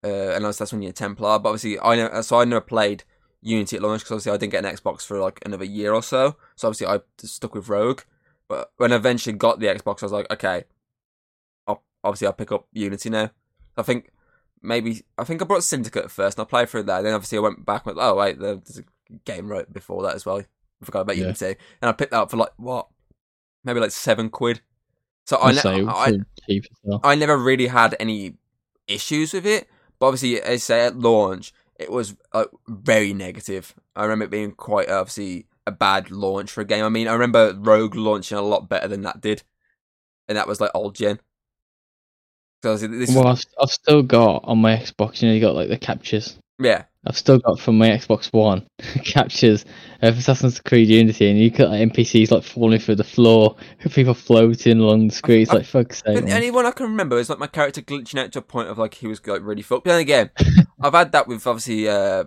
uh, and that's when you're a Templar. But obviously, I know, so I never played Unity at launch because obviously I didn't get an Xbox for like another year or so. So obviously I stuck with Rogue. But when I eventually got the Xbox, I was like, okay, I'll, obviously I'll pick up Unity now. I think maybe I think I brought Syndicate first, and I played through that. And then obviously I went back and went, oh wait, there's a game right before that as well. I forgot about yeah. Unity, and I picked that up for like what, maybe like seven quid. So I, ne- I, well. I never really had any issues with it, but obviously, as I say, at launch, it was like, very negative. I remember it being quite, obviously, a bad launch for a game. I mean, I remember Rogue launching a lot better than that did, and that was like old gen. So this well, was... I've, I've still got on my Xbox, you know, you got like the captures. Yeah. I've still got from my Xbox One captures of Assassin's Creed Unity, and you got like, N P Cs like falling through the floor, people floating along the screen. It's I, like fuck's sake. The only one I can remember is like my character glitching out to a point of like he was like really fucked. But then again, I've had that with obviously uh,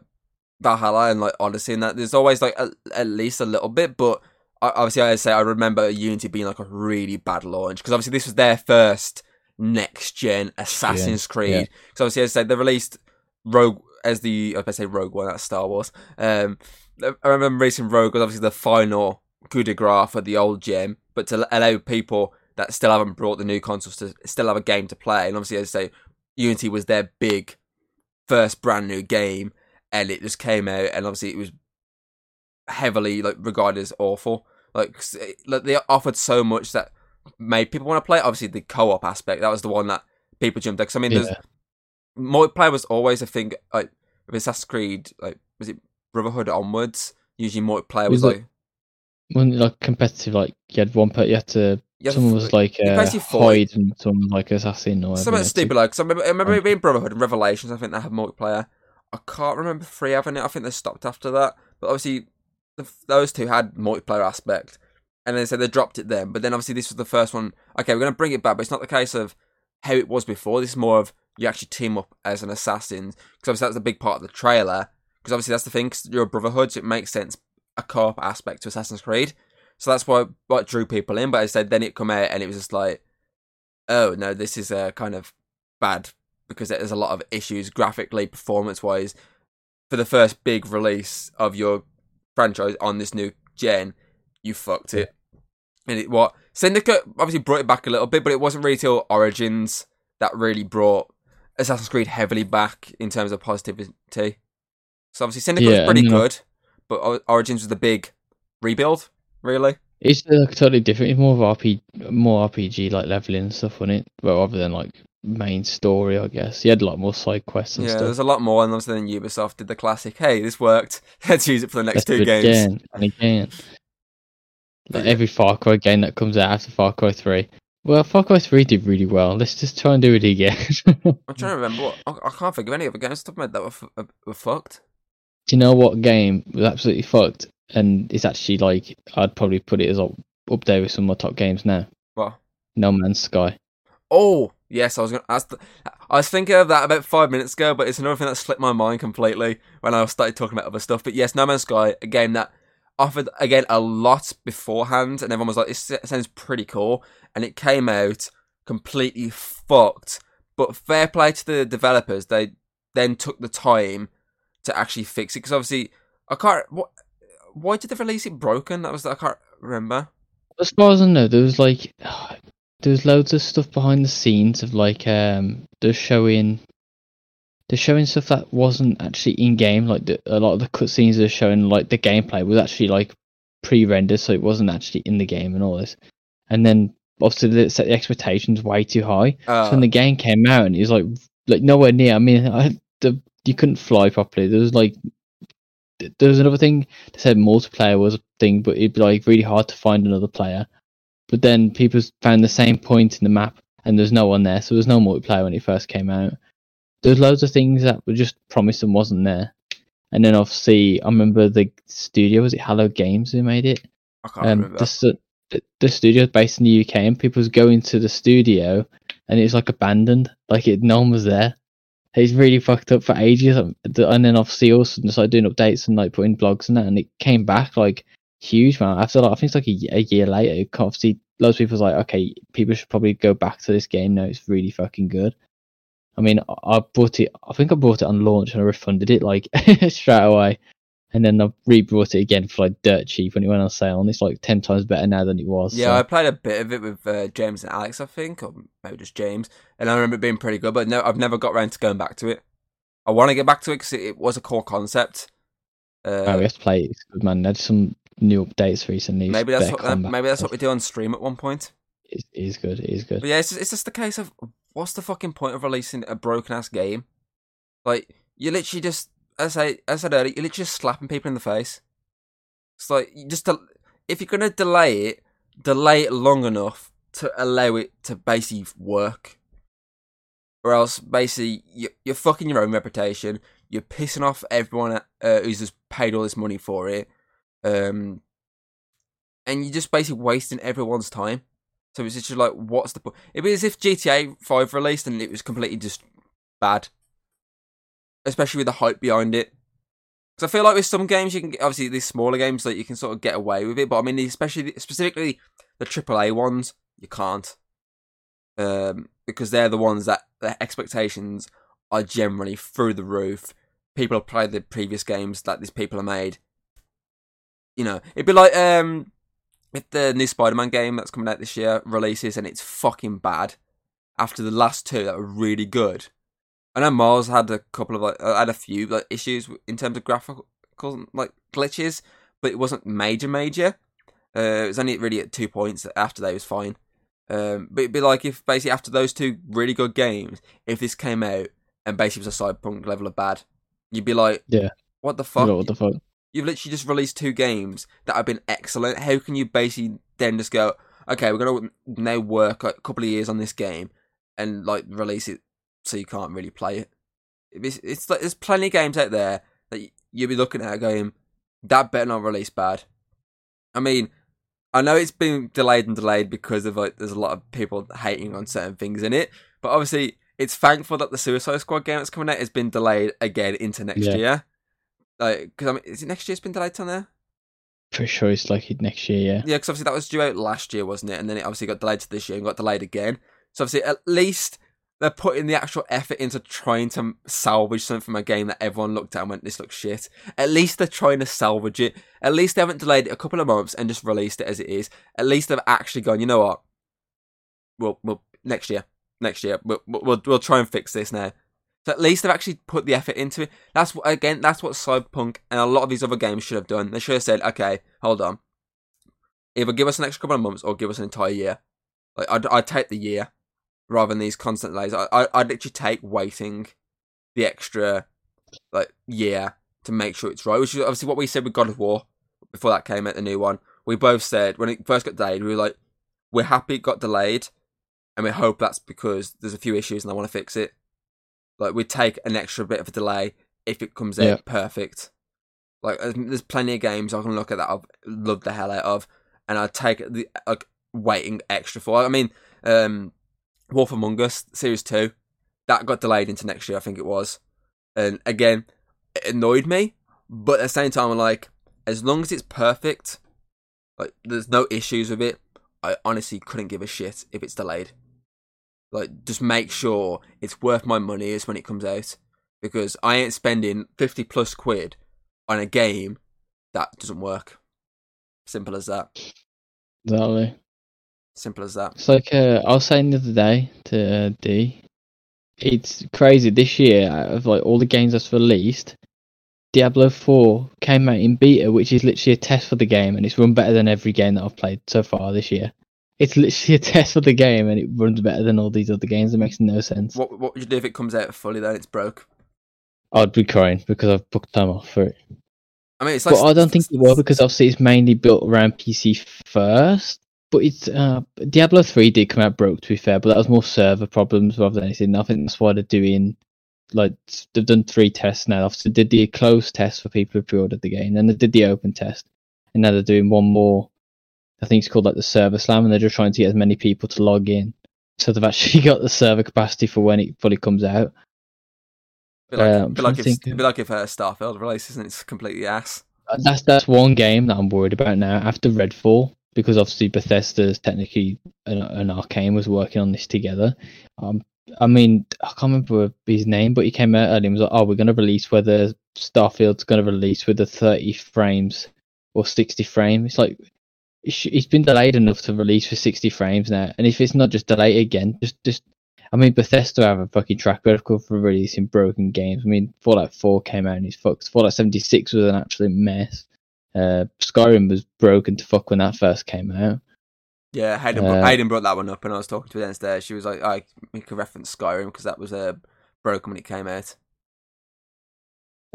Valhalla and like Odyssey, and that there's always like a, at least a little bit. But I, obviously, I say I remember Unity being like a really bad launch because obviously this was their first next gen Assassin's yeah, Creed. Yeah. So obviously, as I said, they released Rogue. As the, I say Rogue One, that's Star Wars. Um, I remember releasing Rogue was obviously the final coup de grace for the old gem, but to allow people that still haven't brought the new consoles to still have a game to play. And obviously, as I say, Unity was their big first brand new game, and it just came out, and obviously it was heavily like regarded as awful. Like, like they offered so much that made people want to play. Obviously, the co-op aspect, that was the one that people jumped at. Because I mean, yeah. there's... multiplayer was always a thing. Like with Assassin's Creed, like was it Brotherhood onwards? Usually, multiplayer was, was like, wasn't it like competitive. Like you had one, per, you had to. You had someone to, was like uh, hide, and someone was like assassin or something stupid. Like cause I remember, I remember it being Brotherhood and Revelations. I think they had multiplayer. I can't remember three having it. I think they stopped after that. But obviously, the, those two had multiplayer aspect, and they said they dropped it then. But then obviously, this was the first one. Okay, we're gonna bring it back, but it's not the case of how it was before. This is more of you actually team up as an assassin, because obviously that's a big part of the trailer, because obviously that's the thing, because you're a brotherhood, so it makes sense, a co-op aspect to Assassin's Creed, so that's why what drew people in. But I said then it come out and it was just like, oh no, this is uh, kind of bad, because there's a lot of issues graphically, performance wise, for the first big release of your franchise on this new gen. You fucked it. And it what Syndicate obviously brought it back a little bit, but it wasn't really till Origins that really brought Assassin's Creed heavily back in terms of positivity. So obviously Syndicate yeah, was pretty good, but Origins was the big rebuild, really. It's like, totally different. It's more of R P G, more R P G like leveling and stuff on it, well, rather than like main story, I guess. You had a lot more side quests and yeah, stuff. Yeah, there's a lot more, and obviously then Ubisoft did the classic, hey, this worked, let's use it for the next That's two games. Again and again. Like every Far Cry game that comes out after Far Cry three. Well, Far Cry three did really well. Let's just try and do it again. I'm trying to remember. What, I, I can't think of any other games that were, were fucked. Do you know what game was absolutely fucked? And it's actually like, I'd probably put it as up, up there with some of my top games now. What? No Man's Sky. Oh, yes. I was going to ask. The, I was thinking of that about five minutes ago, but it's another thing that slipped my mind completely when I started talking about other stuff. But yes, No Man's Sky, a game that offered again a lot beforehand, and everyone was like, this sounds pretty cool, and it came out completely fucked. But fair play to the developers, they then took the time to actually fix it, because obviously I can't what why did they release it broken? That was I can't remember. As far as I know, there was like there was loads of stuff behind the scenes of like um they're showing They're showing stuff that wasn't actually in game. Like the, a lot of the cutscenes they're showing, like the gameplay was actually like pre-rendered, so it wasn't actually in the game and all this. And then obviously they set the expectations way too high. Uh, so when the game came out, and it was like like nowhere near. I mean, I, the, you couldn't fly properly. There was like there was another thing they said multiplayer was a thing, but it'd be like really hard to find another player. But then people found the same point in the map, and there's no one there, so there was no multiplayer when it first came out. There's loads of things that were just promised and wasn't there. And then obviously, I remember the studio, was it Hello Games who made it? I can't um, remember. The, the, the studio is based in the U K, and people was going to the studio, and it was like abandoned. Like it, no one was there. It's really fucked up for ages. And then obviously also started doing updates and like putting blogs and that, and it came back like huge, man. After like, I think it's like a, a year later, obviously loads of people's like, okay, people should probably go back to this game now. It's really fucking good. I mean, I bought it. I think I bought it on launch and I refunded it like straight away, and then I re-bought it again for like dirt cheap when it went on sale, and it's like ten times better now than it was. Yeah, so. I played a bit of it with uh, James and Alex, I think, or maybe just James, and I remember it being pretty good. But no, I've never got around to going back to it. I want to get back to it because it, it was a core concept. Uh, oh, we have to play it, man. There's some new updates recently. Maybe that's what, that, maybe that's what we do on stream at one point. It is good. It is good. But yeah, it's just, it's just the case of. What's the fucking point of releasing a broken ass game? Like, you literally just, as I, as I said earlier, you're literally just slapping people in the face. It's like, you just, de- if you're going to delay it, delay it long enough to allow it to basically work. Or else, basically, you, you're fucking your own reputation. You're pissing off everyone uh, who's just paid all this money for it. Um, and you're just basically wasting everyone's time. So it's just like, what's the point? It'd be as if G T A five released and it was completely just bad. Especially with the hype behind it. Because I feel like with some games, you can get, obviously these smaller games, like you can sort of get away with it. But I mean, especially specifically the triple A ones, you can't. Um, because they're the ones that their expectations are generally through the roof. People have played the previous games that these people have made. You know, it'd be like... um. If the new Spider-Man game that's coming out this year releases and it's fucking bad after the last two that were really good. I know Miles had a couple of, like, had a few like issues in terms of graphical, like, glitches, but it wasn't major, major. Uh, it was only really at two points after that, it was fine. Um, but it'd be like if basically after those two really good games, if this came out and basically was a Cyberpunk level of bad, you'd be like, yeah, what the fuck? You know, what the fuck? You've literally just released two games that have been excellent. How can you basically then just go, okay, we're going to now work a couple of years on this game and, like, release it so you can't really play it? It's, it's like there's plenty of games out there that you'll be looking at going, that better not release bad. I mean, I know it's been delayed and delayed because of, like, there's a lot of people hating on certain things in it, but obviously it's thankful that the Suicide Squad game that's coming out has been delayed again into next yeah. year. Like, cause I mean, is it next year it's been delayed till now? Pretty sure it's like next year, yeah. Yeah, because obviously that was due out last year, wasn't it? And then it obviously got delayed to this year and got delayed again. So obviously at least they're putting the actual effort into trying to salvage something from a game that everyone looked at and went, this looks shit. At least they're trying to salvage it. At least they haven't delayed it a couple of months and just released it as it is. At least they've actually gone, you know what? Well, well next year, next year, we'll, we'll, we'll try and fix this now. So at least they've actually put the effort into it. That's what, again, that's what Cyberpunk and a lot of these other games should have done. They should have said, okay, hold on. Either give us an extra couple of months or give us an entire year. Like, I'd, I'd take the year rather than these constant delays. I, I, I'd literally take waiting the extra like year to make sure it's right, which is obviously what we said with God of War before that came out, the new one. We both said, when it first got delayed, we were like, we're happy it got delayed and we hope that's because there's a few issues and I want to fix it. Like, we'd take an extra bit of a delay if it comes out yeah. perfect. Like, there's plenty of games I can look at that I've loved the hell out of, and I'd take the like, waiting extra for. I mean, um, Wolf Among Us, Series two, that got delayed into next year, I think it was. And again, it annoyed me, but at the same time, I'm like, as long as it's perfect, like, there's no issues with it, I honestly couldn't give a shit if it's delayed. Like, just make sure it's worth my money is when it comes out. Because I ain't spending fifty plus quid on a game that doesn't work. Simple as that. Exactly. Simple as that. It's like, uh, I was saying the other day to uh, D, it's crazy this year, out of like all the games that's released, Diablo four came out in beta, which is literally a test for the game, and it's run better than every game that I've played so far this year. It's literally a test for the game, and it runs better than all these other games. It makes no sense. What What would you do if it comes out fully, then it's broke? I'd be crying, because I've booked time off for it. I mean, it's like... But I don't think it will, because obviously it's mainly built around P C first. But it's... Uh, Diablo three did come out broke, to be fair, but that was more server problems rather than anything. I think that's why they're doing... Like, they've done three tests now. Obviously, they did the closed test for people who pre-ordered the game, then they did the open test, and now they're doing one more... I think it's called like the server slam, and they're just trying to get as many people to log in, so they've actually got the server capacity for when it fully comes out. Be like, uh, be like if, be like if uh, Starfield releases and it's completely ass. that's that's one game that I'm worried about now after Redfall, because obviously Bethesda's technically and, and Arkane was working on this together. Um, I mean, I can't remember his name, but he came out and he was like, "Oh, we're going to release whether Starfield's going to release with the thirty frames or sixty frames." It's like it's been delayed enough to release for sixty frames now, and if it's not just delayed again, just just. I mean, Bethesda have a fucking track record for releasing broken games. I mean, Fallout four came out and it's fucked. Fallout seventy-six was an absolute mess. Uh, Skyrim was broken to fuck when that first came out. Yeah, Hayden, uh, Hayden brought that one up and I was talking to her downstairs. She was like, I make a reference to Skyrim because that was uh, broken when it came out.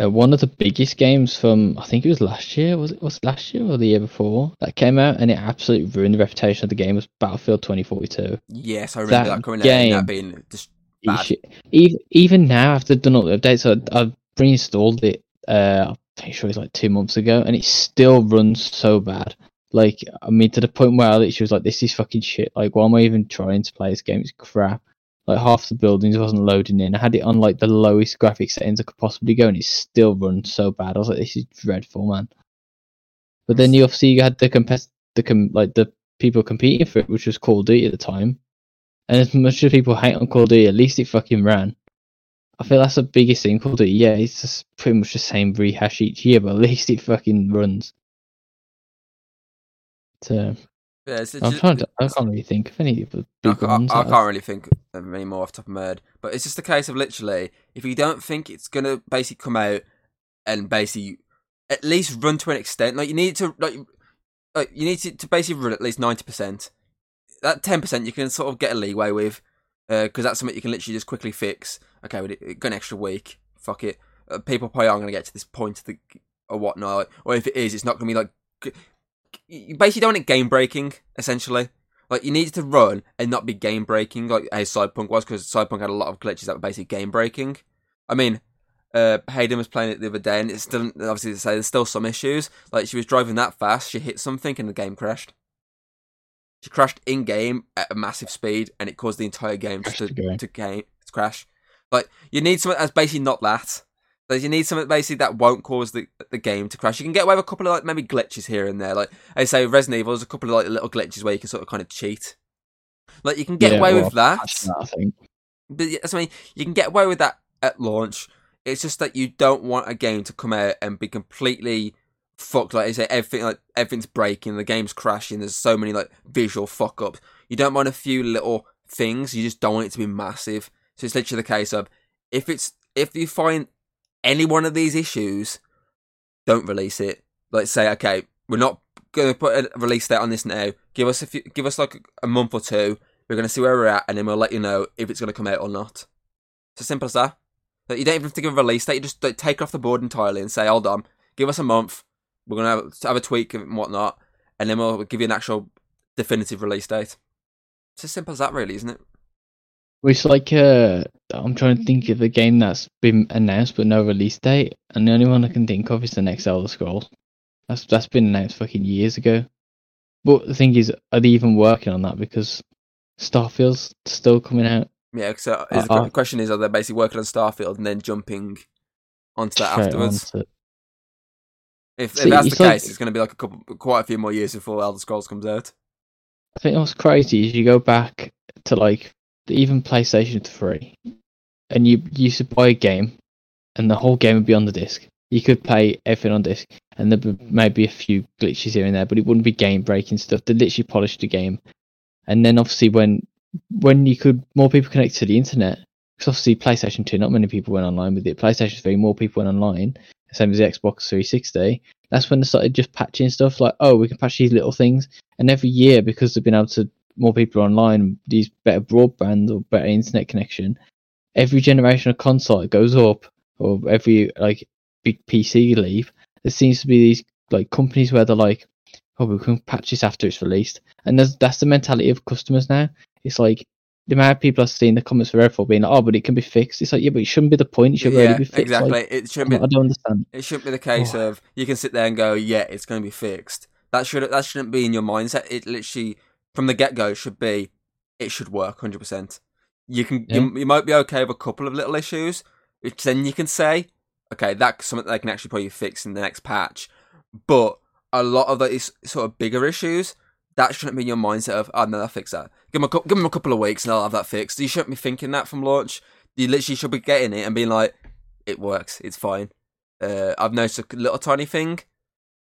Uh, one of the biggest games from, I think it was last year, was it was last year or the year before, that came out and it absolutely ruined the reputation of the game was Battlefield twenty forty-two. Yes, I remember that, that coming game, out and that being just bad. Even, even now, after done all the updates, so I've reinstalled it, uh, I'm pretty sure it's like two months ago, and it still runs so bad. Like, I mean, to the point where I was like, this is fucking shit. Like, why am I even trying to play this game? It's crap. Like, half the buildings wasn't loading in. I had it on, like, the lowest graphic settings I could possibly go, and it still runs so bad. I was like, this is dreadful, man. But then, you obviously, you had the, compet- the com- like the people competing for it, which was Call of Duty at the time. And as much as people hate on Call of Duty, at least it fucking ran. I feel that's the biggest thing, Call of Duty. Yeah, it's just pretty much the same rehash each year, but at least it fucking runs. So... Yeah, it's, it's I'm just, trying to, I can't really think of any of the big I, ones. I, I can't I've... really think of any more off the top of my head. But it's just a case of literally, if you don't think it's going to basically come out and basically at least run to an extent, like you need to, like, like you need to, to basically run at least ninety percent. That ten percent you can sort of get a leeway with, because uh, that's something you can literally just quickly fix. Okay, we well, got an extra week. Fuck it. Uh, people probably aren't going to get to this point of the, or whatnot. Like, or if it is, it's not going to be like... G- You basically don't want it game breaking, essentially. Like, you need to run and not be game breaking, like as Cyberpunk was, because Cyberpunk had a lot of glitches that were basically game breaking. I mean, uh, Hayden was playing it the other day, and it's still, obviously, to say there's still some issues. Like, she was driving that fast, she hit something, and the game crashed. She crashed in game at a massive speed, and it caused the entire game just to, to, game, to crash. Like, you need something that's basically not that. So you need something basically that won't cause the the game to crash. You can get away with a couple of like maybe glitches here and there. Like I say, Resident Evil, there's a couple of like little glitches where you can sort of kind of cheat. Like you can get yeah, away well, with that. That's nothing. But that's I mean, you can get away with that at launch. It's just that you don't want a game to come out and be completely fucked. Like I say, everything like everything's breaking, the game's crashing. There's so many like visual fuck ups. You don't want a few little things. You just don't want it to be massive. So it's literally the case of if it's if you find any one of these issues, don't release it. Like say, okay, we're not going to put a release date on this now. Give us a few, give us like a month or two. We're going to see where we're at, and then we'll let you know if it's going to come out or not. It's as simple as that. Like, you don't even have to give a release date. You just like, take it off the board entirely and say, hold on, give us a month. We're going to have a tweak and whatnot, and then we'll give you an actual definitive release date. It's as simple as that, really, isn't it? It's like, uh, I'm trying to think of a game that's been announced but no release date, and the only one I can think of is the next Elder Scrolls. That's That's been announced fucking years ago. But the thing is, are they even working on that? Because Starfield's still coming out. Yeah, so is the uh, question is, are they basically working on Starfield and then jumping onto that afterwards? Onto... If, See, if that's the like... case, it's going to be like a couple, quite a few more years before Elder Scrolls comes out. I think what's crazy is you go back to like, even PlayStation three, and you you used to buy a game, and the whole game would be on the disc. You could play everything on disc, and there might be a few glitches here and there, but it wouldn't be game breaking stuff. They literally polished the game, and then obviously when when you could more people connect to the internet, because obviously PlayStation two, not many people went online with it. PlayStation three, more people went online. Same as the Xbox three sixty. That's when they started just patching stuff like, oh, we can patch these little things, and every year because they've been able to. More people online, these better broadband or better internet connection. Every generation of console goes up, or every like big P C you leave, there seems to be these like companies where they're like, "Oh, we can patch this after it's released." And that's that's the mentality of customers now. It's like the amount of people I've seen the comments for Redfall being like, "Oh, but it can be fixed." It's like, yeah, but it shouldn't be the point. It should yeah, really be fixed. Exactly. Like, it shouldn't be. I don't understand. It shouldn't be the case oh. of you can sit there and go, "Yeah, it's going to be fixed." That should that shouldn't be in your mindset. It literally. From the get-go, should be it should work one hundred percent. You can yeah. you, you might be okay with a couple of little issues, which then you can say, okay, that's something that I can actually probably fix in the next patch. but a lot of those sort of bigger issues, that shouldn't be in your mindset of, oh, no, I'll fix that. Give them, a, give them a couple of weeks and I'll have that fixed. You shouldn't be thinking that from launch. You literally should be getting it and being like, it works, it's fine. Uh, I've noticed a little tiny thing.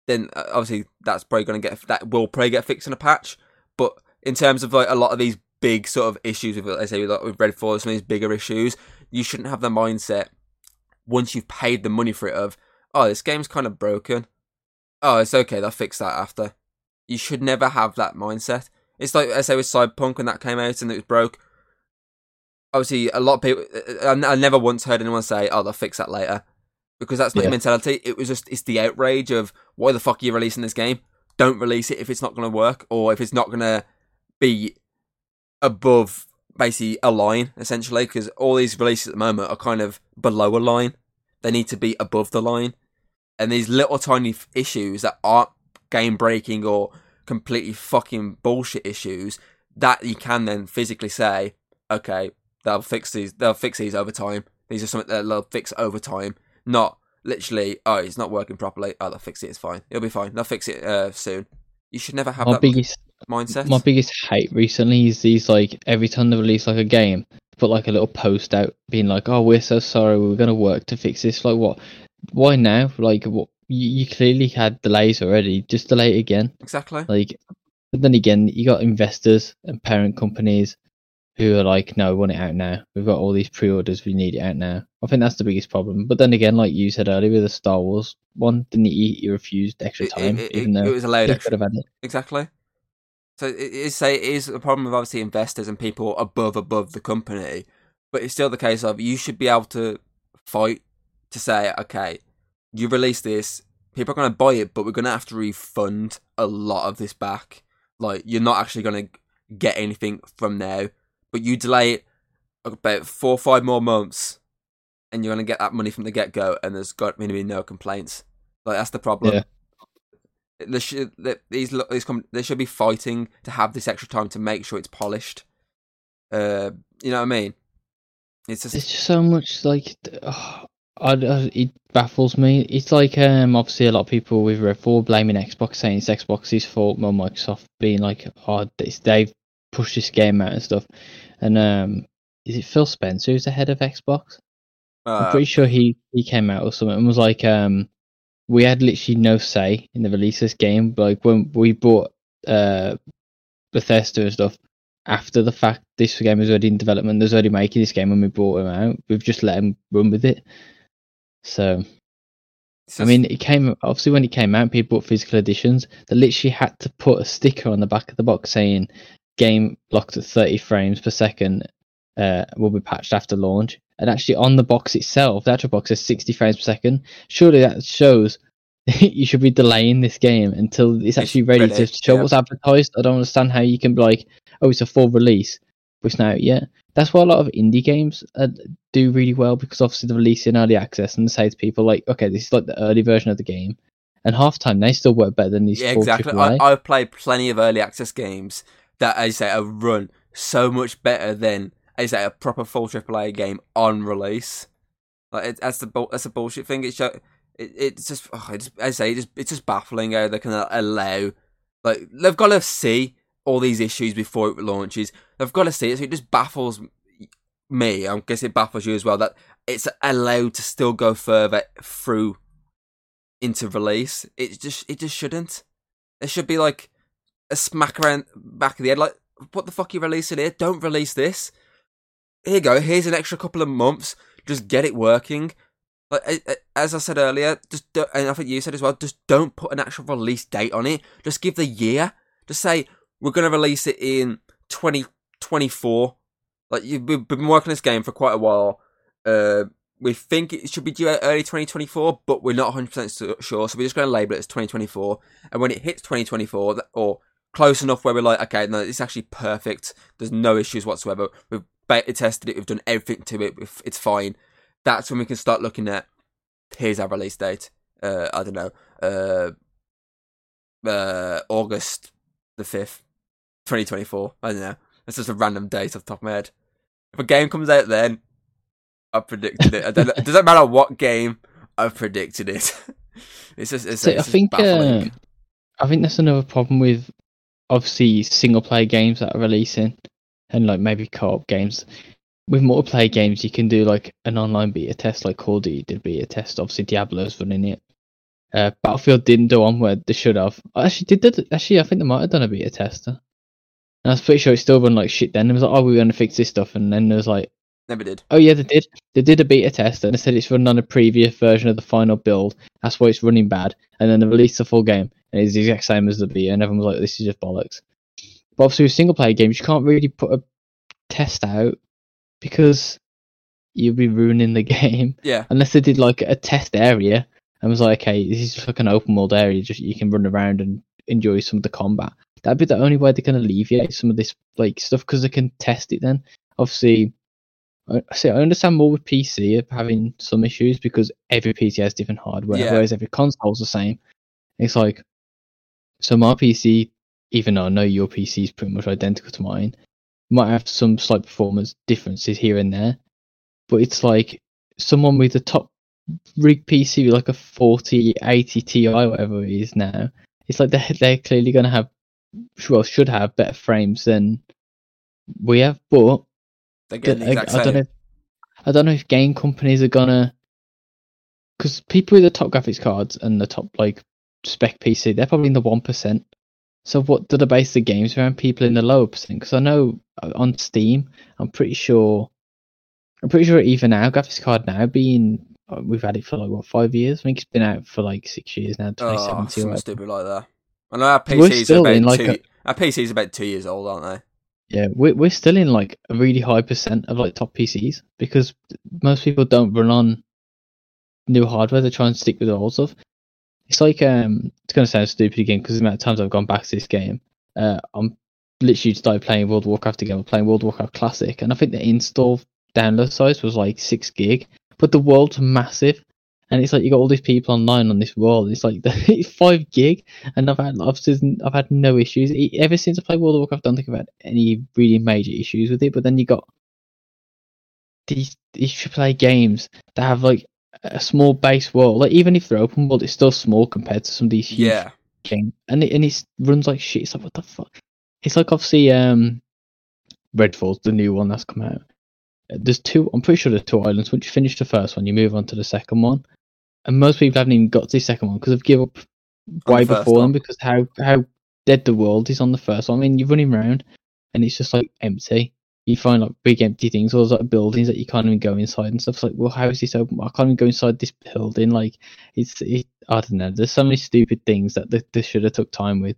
Then obviously that's probably going to get, that will probably get fixed in a patch. But in terms of like a lot of these big sort of issues, with, let's say with, with Redfall, some of these bigger issues, you shouldn't have the mindset once you've paid the money for it of, oh, this game's kind of broken. Oh, it's okay, they'll fix that after. You should never have that mindset. It's like, I say, with Cyberpunk when that came out and it was broke. Obviously, a lot of people, I, I never once heard anyone say, oh, they'll fix that later. Because that's not yeah. the mentality. It was just, it's the outrage of, why the fuck are you releasing this game? Don't release it if it's not going to work, or if it's not going to be above, basically, a line, essentially. Because all these releases at the moment are kind of below a line. They need to be above the line. And these little tiny issues that aren't game-breaking or completely fucking bullshit issues, that you can then physically say, okay, they'll fix these, they'll fix these over time. These are something that they'll fix over time. Not literally, oh, it's not working properly. Oh, they'll fix it. It's fine. It'll be fine. They'll fix it uh, soon. You should never have my that biggest, mindset. My biggest hate recently is these, like, every time they release, like, a game, put, like, a little post out being like, oh, we're so sorry. We're going to work to fix this. Like, what? Why now? Like, what? You, you clearly had delays already. Just delay it again. Exactly. Like, but then again, you got investors and parent companies who are like, no, we want it out now. We've got all these pre-orders. We need it out now. I think that's the biggest problem. But then again, like you said earlier with the Star Wars one, didn't you, you refused extra time? It, it, it, even though it was allowed extra. Could have had it. Exactly. So it is, say, it is a problem with obviously investors and people above, above the company. But it's still the case of, you should be able to fight to say, okay, you release this, people are going to buy it, but we're going to have to refund a lot of this back. Like, you're not actually going to get anything from now. But you delay it about four or five more months, and you're going to get that money from the get-go, and there's got going to be no complaints. Like, that's the problem. Yeah. There should, there, these, these they should be fighting to have this extra time to make sure it's polished. Uh, you know what I mean? It's just, it's just so much, like... Oh, I, I, it baffles me. It's like, um, obviously, a lot of people with Red four blaming Xbox, saying it's Xbox's fault, well, Microsoft being like, oh, it's, they've pushed this game out and stuff. And um, is it Phil Spencer who's the head of Xbox? Uh, I'm pretty sure he, he came out or something and was like, um, we had literally no say in the release of this game. Like, when we bought uh, Bethesda and stuff, after the fact, this game was already in development. They was already making this game when we bought them out. We've just let them run with it. So, I mean, it came, obviously when it came out, people bought physical editions. They literally had to put a sticker on the back of the box saying, game locked at thirty frames per second, uh, will be patched after launch. And actually on the box itself, the actual box is sixty frames per second. Surely that shows you should be delaying this game until it's actually ready, ready. to show yeah. what's advertised. I don't understand how you can be like, oh, it's a full release, but it's not out yet. That's why a lot of indie games uh, do really well, because obviously they're releasing early access and they say to people like, okay, this is like the early version of the game. And half time, they still work better than these yeah, full exactly. triple A. I, I've played plenty of early access games that, as I say, are run so much better than, as I say, a proper full triple A game on release. Like it, that's, the, that's a bullshit thing. It's just, it, it's just, oh, it's, as I say, it's just, it's just baffling how they can allow, like, they've got to see all these issues before it launches. They've got to see it, so it just baffles me. I guess it baffles you as well, that it's allowed to still go further through into release. It just it just shouldn't. There should be like a smack around back of the head, like, what the fuck are you releasing here? Don't release this. Here you go. Here's an extra couple of months. Just get it working. Like, as I said earlier, just don't, and I think you said as well, just don't put an actual release date on it. Just give the year. Just say, we're going to release it in twenty twenty-four. Like, you've been working this game for quite a while. Uh, we think it should be due out early twenty twenty-four, but we're not one hundred percent sure. So we're just going to label it as twenty twenty-four. And when it hits twenty twenty-four, or close enough where we're like, okay, no, it's actually perfect. There's no issues whatsoever. We've beta tested it. We've done everything to it. It's fine. That's when we can start looking at, here's our release date. Uh, I don't know. Uh, uh, August the fifth. twenty twenty-four, I don't know. It's just a random date off the top of my head. If a game comes out then, I've predicted it. I don't know. It doesn't matter what game, I've predicted it. It's just, it's, so it's I just think, baffling. Uh, I think that's another problem with obviously single player games that are releasing, and like maybe co-op games. With multiplayer games, you can do like an online beta test, like Call of Duty did beta test. Obviously, Diablo's running it. Uh, Battlefield didn't do one where they should have. Actually, did they, actually I think they might have done a beta tester. And I was pretty sure it still run like shit. Then it was like, oh, we're going to fix this stuff, and then there was like, never did. Oh yeah, they did. They did a beta test, and they said it's run on a previous version of the final build. That's why it's running bad. And then they released the full game, and it's the exact same as the beta. And everyone was like, this is just bollocks. But obviously, with single player games, you can't really put a test out, because you'll be ruining the game. Yeah. Unless they did like a test area and was like, okay, this is just like an open world area, just you can run around and enjoy some of the combat. That'd be the only way they can alleviate some of this like stuff, because they can test it then. Obviously, I see. I understand more with P C of having some issues, because every P C has different hardware, yeah. whereas every console's the same. It's like, so my P C, even though I know your P C is pretty much identical to mine, might have some slight performance differences here and there, but it's like someone with a top rig P C with like a forty eighty Ti, whatever it is now, it's like they're, they're clearly going to have, well, should have better frames than we have, but they're getting the exact same. I don't know if, I don't know if game companies are going to, because people with the top graphics cards and the top like spec P C, they're probably in the one percent. So what do they base the games around? People in the lower percent? Because I know on Steam, I'm pretty sure, I'm pretty sure even now, graphics card now being, we've had it for like what five years. I think it's been out for like six years now. twenty seventeen, oh, something right? Stupid like that. I know our P Cs are about like two. A, our P Cs are about two years old, aren't they? Yeah, we're we're still in like a really high percent of like top P Cs, because most people don't run on new hardware. They try and stick with the old stuff. It's like, um, it's going to sound stupid again, because the amount of times I've gone back to this game, uh, I'm literally started playing World of Warcraft again. I'm playing World of Warcraft Classic, and I think the install download size was like six gig, but the world's massive, and it's like you got all these people online on this world. It's like the five gig, and I've had I've, I've had no issues ever since I played World of Warcraft. I don't think I've had any really major issues with it. But then you got these these triple A games that have like a small base world, like even if they're open world, it's still small compared to some of these huge yeah. games, and it and it runs like shit. It's like, what the fuck? It's like, obviously, um, Redfall's the new one that's come out. There's two. I'm pretty sure there's two islands. Once you finish the first one, you move on to the second one, and most people haven't even got to the second one because they've given up way the before them, because how how dead the world is on the first one. I mean, you're running around and it's just like empty. You find like big empty things, or like buildings that you can't even go inside and stuff. It's like, well, how is this open? I can't even go inside this building. Like, it's, it, I don't know. There's so many stupid things that they, they should have took time with.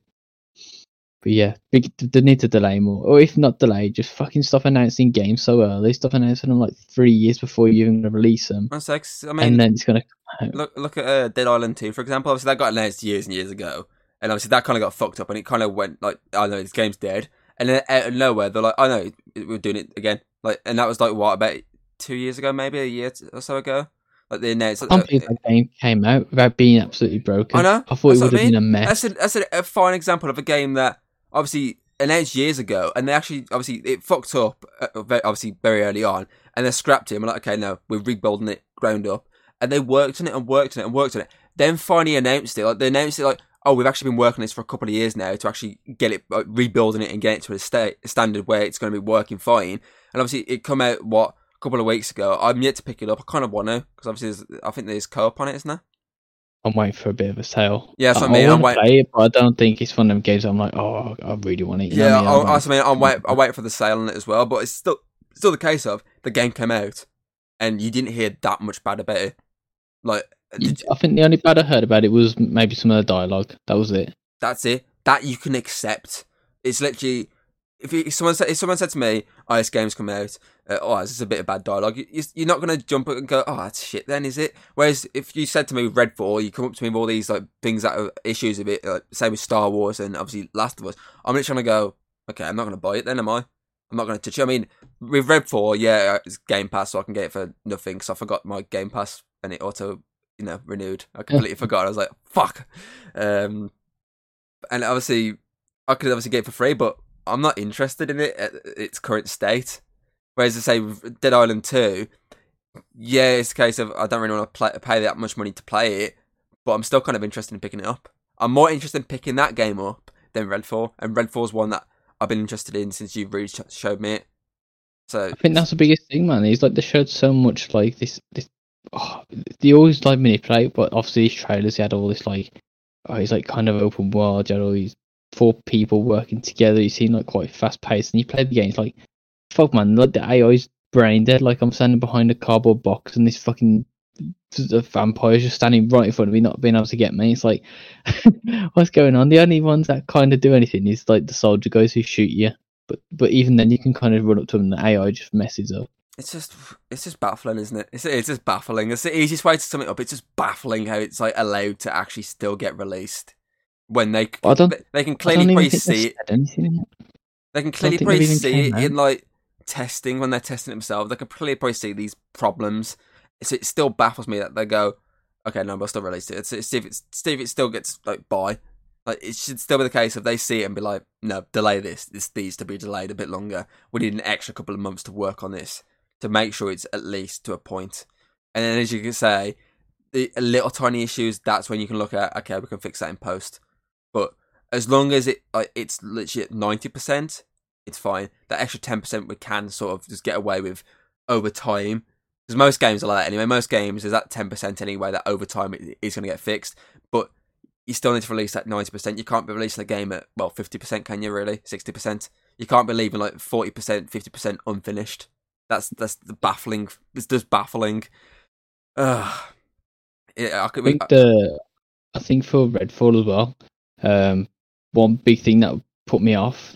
But yeah, big, they need to delay more, or if not delay, just fucking stop announcing games so early. Stop announcing them like three years before you're even gonna release them. That's like, I mean, and then it's gonna come out. Look, look at uh, Dead Island two, for example. Obviously, that got announced years and years ago, and obviously that kind of got fucked up, and it kind of went like, I don't know, this game's dead. And then out of nowhere, they're like, "Oh no, we're doing it again!" Like, and that was like what, about two years ago, maybe a year or so ago. Like the announced, I can't believe that game came out without being absolutely broken. I know. I thought that's it would have I mean. been a mess. That's, a, that's a, a fine example of a game that obviously announced years ago, and they actually obviously it fucked up, uh, very, obviously very early on, and they scrapped it. And we're like, "Okay, no, we're rebuilding it ground up." And they worked on it and worked on it and worked on it. Then finally announced it. Like they announced it like, oh, we've actually been working on this for a couple of years now to actually get it, like, rebuilding it and get it to a state a standard where it's going to be working fine. And obviously, it come out, what, a couple of weeks ago. I'm yet to pick it up. I kind of want to, because obviously, there's, I think there's co-op on it, isn't there? I'm waiting for a bit of a sale. Yeah, that's I, what I mean. I want I'm to wait- play it, but I don't think it's one of them games I'm like, oh, I really want it. You yeah, know I, mean? I, I mean, I'm wait, I wait for the sale on it as well, but it's still, still the case of the game came out and you didn't hear that much bad about it. Like, Did I think the only bad I heard about it was maybe some of the dialogue. That was it. That's it. That you can accept. It's literally, if, you, if someone said, if someone said to me, "Oh, this game's come out. Uh, oh, this is a bit of bad dialogue." You're not gonna jump up and go, "Oh, that's shit." Then is it? Whereas if you said to me Redfall, you come up to me with all these like things that are issues with it, like same with Star Wars and obviously Last of Us. I'm literally gonna go, "Okay, I'm not gonna buy it then, am I? I'm not gonna touch it." I mean, with Redfall, yeah, it's Game Pass, so I can get it for nothing because I forgot my Game Pass and it auto. You know, renewed. I completely forgot. I was like, "Fuck," um, and obviously, I could obviously get it for free, but I'm not interested in it at its current state. Whereas I say, Dead Island two, yeah, it's a case of I don't really want to play, pay that much money to play it, but I'm still kind of interested in picking it up. I'm more interested in picking that game up than Redfall, and Redfall's one that I've been interested in since you really ch- showed me it. So I think that's the biggest thing, man. Is like they showed so much, like this. this oh, they always like manipulate, but obviously these trailers they had all this like, oh, it's like kind of open world. You had all these four people working together. You seem like quite fast paced, and you played the game. It's like, fuck, man. Like the A I's brain dead. Like I'm standing behind a cardboard box, and this fucking the vampire's just standing right in front of me, not being able to get me. It's like, what's going on? The only ones that kind of do anything is like the soldier guys who shoot you. But but even then, you can kind of run up to them, and the A I just messes up. It's just it's just baffling, isn't it? It's it's just baffling. It's the easiest way to sum it up. It's just baffling how it's like allowed to actually still get released when they I don't, they can clearly probably see it. Anything. They can clearly probably see it out. In like testing when they're testing it themselves. They can clearly probably see these problems. It's, it still baffles me that they go, okay, no, but I'll still release it. It's, it's, see if it's see if it still gets like by. Like, it should still be the case if they see it and be like, no, delay this. This needs to be delayed a bit longer. We need an extra couple of months to work on this to make sure it's at least to a point. And then, as you can say, the little tiny issues, that's when you can look at, okay, we can fix that in post. But as long as it like, it's literally at ninety percent, it's fine. That extra ten percent we can sort of just get away with over time. Because most games are like that anyway. Most games is that ten percent anyway that over time it is going to get fixed. But you still need to release that ninety percent. You can't be releasing a game at, well, fifty percent, can you really? sixty percent? You can't be leaving like forty percent, fifty percent unfinished. That's that's the baffling. It's just baffling. Ugh. Yeah, I, could, I, think the, I think for Redfall as well, um, one big thing that put me off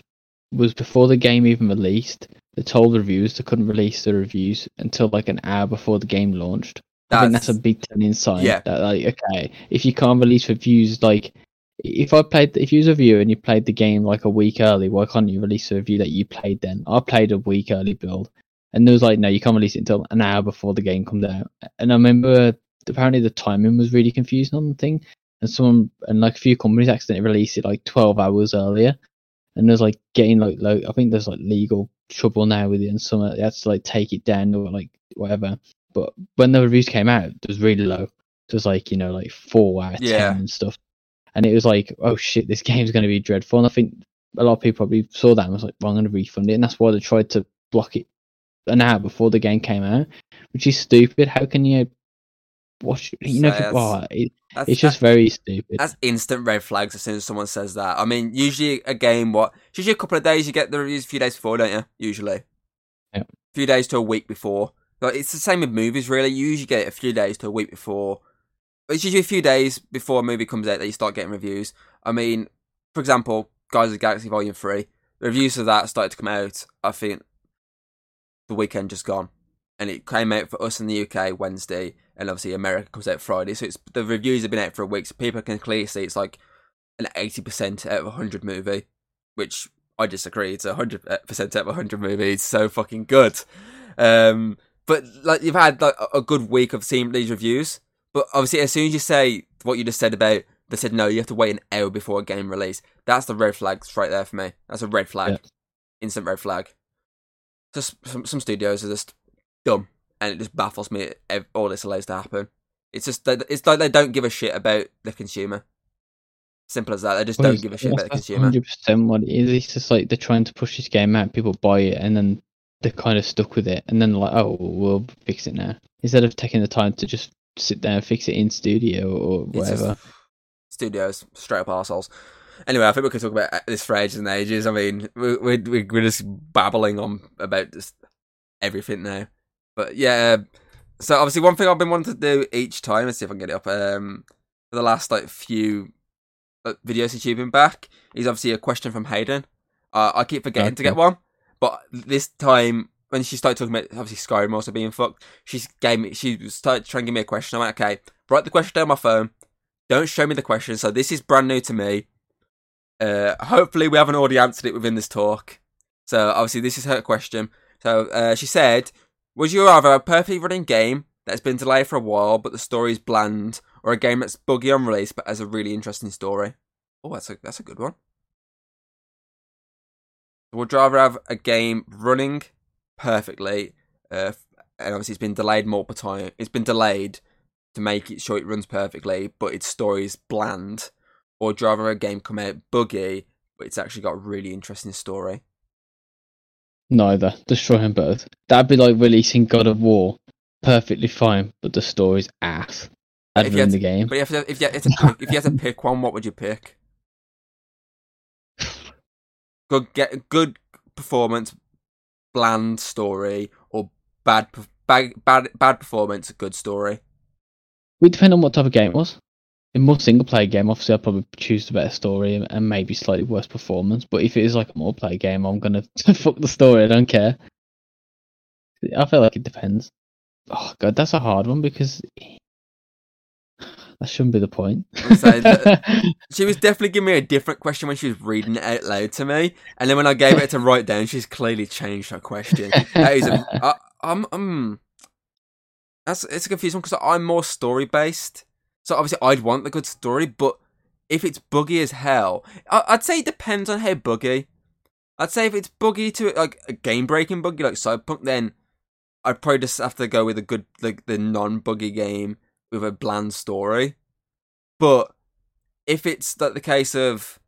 was before the game even released, they told the reviewers they couldn't release the reviews until like an hour before the game launched. I think that's a big turning sign. Yeah. That, like, okay, if you can't release reviews, like, if I played, if you was a viewer and you played the game like a week early, why can't you release a review that you played then? I played a week early build, and there was like, no, you can't release it until an hour before the game comes out. And I remember apparently the timing was really confusing on the thing, and someone and like a few companies accidentally released it like twelve hours earlier, and there's like getting like, low, I think there's like legal trouble now with it, and some they had to like take it down or like whatever. But when the reviews came out, it was really low. It was like, you know, like four out of ten yeah. and stuff. And it was like, oh shit, this game's going to be dreadful. And I think a lot of people probably saw that and was like, well, I'm going to refund it. And that's why they tried to block it an hour before the game came out, which is stupid. How can you watch you know, so oh, it? That's, it's just very stupid. That's instant red flags as soon as someone says that. I mean, usually a game, what? Usually a couple of days, you get the reviews a few days before, don't you? Usually. Yeah. A few days to a week before. Like, it's the same with movies, really. You usually get it a few days to a week before. It's usually a few days before a movie comes out that you start getting reviews. I mean, for example, Guardians of the Galaxy Vol. three. The reviews of that started to come out, I think, the weekend just gone. And it came out for us in the U K Wednesday, and obviously America comes out Friday. So it's the reviews have been out for a week, so people can clearly see it's like an eighty percent out of one hundred movie, which I disagree. It's a one hundred percent out of one hundred movie. It's so fucking good. Um... But like you've had like a good week of seeing these reviews, but obviously as soon as you say what you just said about, they said no, you have to wait an hour before a game release. That's the red flag right there for me. That's a red flag, yeah. Instant red flag. Just some some studios are just dumb, and it just baffles me all this allows to happen. It's just it's like they don't give a shit about the consumer. Simple as that. They just well, don't give a shit about the consumer. one hundred percent what it is. It's just like they're trying to push this game out, people buy it, and then they're kind of stuck with it, and then like, oh, we'll fix it now instead of taking the time to just sit there and fix it in studio or whatever. Studios straight up arseholes. Anyway, I think we could talk about this for ages and ages. I mean, we're we're, we're just babbling on about just everything now. But yeah, so obviously one thing I've been wanting to do each time, let's see if I can get it up. Um, for the last like few uh, videos since you've been back, is obviously a question from Hayden. Uh, I keep forgetting okay. to get one. But this time, when she started talking about obviously Skyrim also being fucked, she gave me she started trying to give me a question. I went, okay, write the question down on my phone. Don't show me the question. So this is brand new to me. Uh, hopefully, we haven't already answered it within this talk. So obviously, this is her question. So uh, she said, "Would you rather a perfectly running game that's been delayed for a while but the story's bland, or a game that's buggy on release but has a really interesting story?" Oh, that's a that's a good one. Would rather have a game running perfectly, uh, and obviously it's been delayed multiple times. It's been delayed to make it sure it runs perfectly, but its story's bland, or I'd rather a game come out buggy, but it's actually got a really interesting story. Neither. Destroy them both. That'd be like releasing God of War. Perfectly fine, but the story's ass. I'd ruin the game. But if you had to, if you had to, pick, if you had to pick one, what would you pick? Good, get, good performance, bland story, or bad, bad, bad, bad performance, good story? It depends on what type of game it was. In more single-player game, obviously, I'd probably choose the better story and, and maybe slightly worse performance. But if it is like a more-player game, I'm going to fuck the story. I don't care. I feel like it depends. Oh, God, that's a hard one because that shouldn't be the point. So that, she was definitely giving me a different question when she was reading it out loud to me. And then when I gave it to write down, she's clearly changed her question. That is a, I, I'm, I'm, that's, it's a confusing one because I'm more story-based. So obviously I'd want the good story, but if it's buggy as hell, I'd say it depends on how buggy. I'd say if it's buggy to like a game-breaking buggy like Cyberpunk, then I'd probably just have to go with a good, like the non-buggy game with a bland story. But if it's like the case of,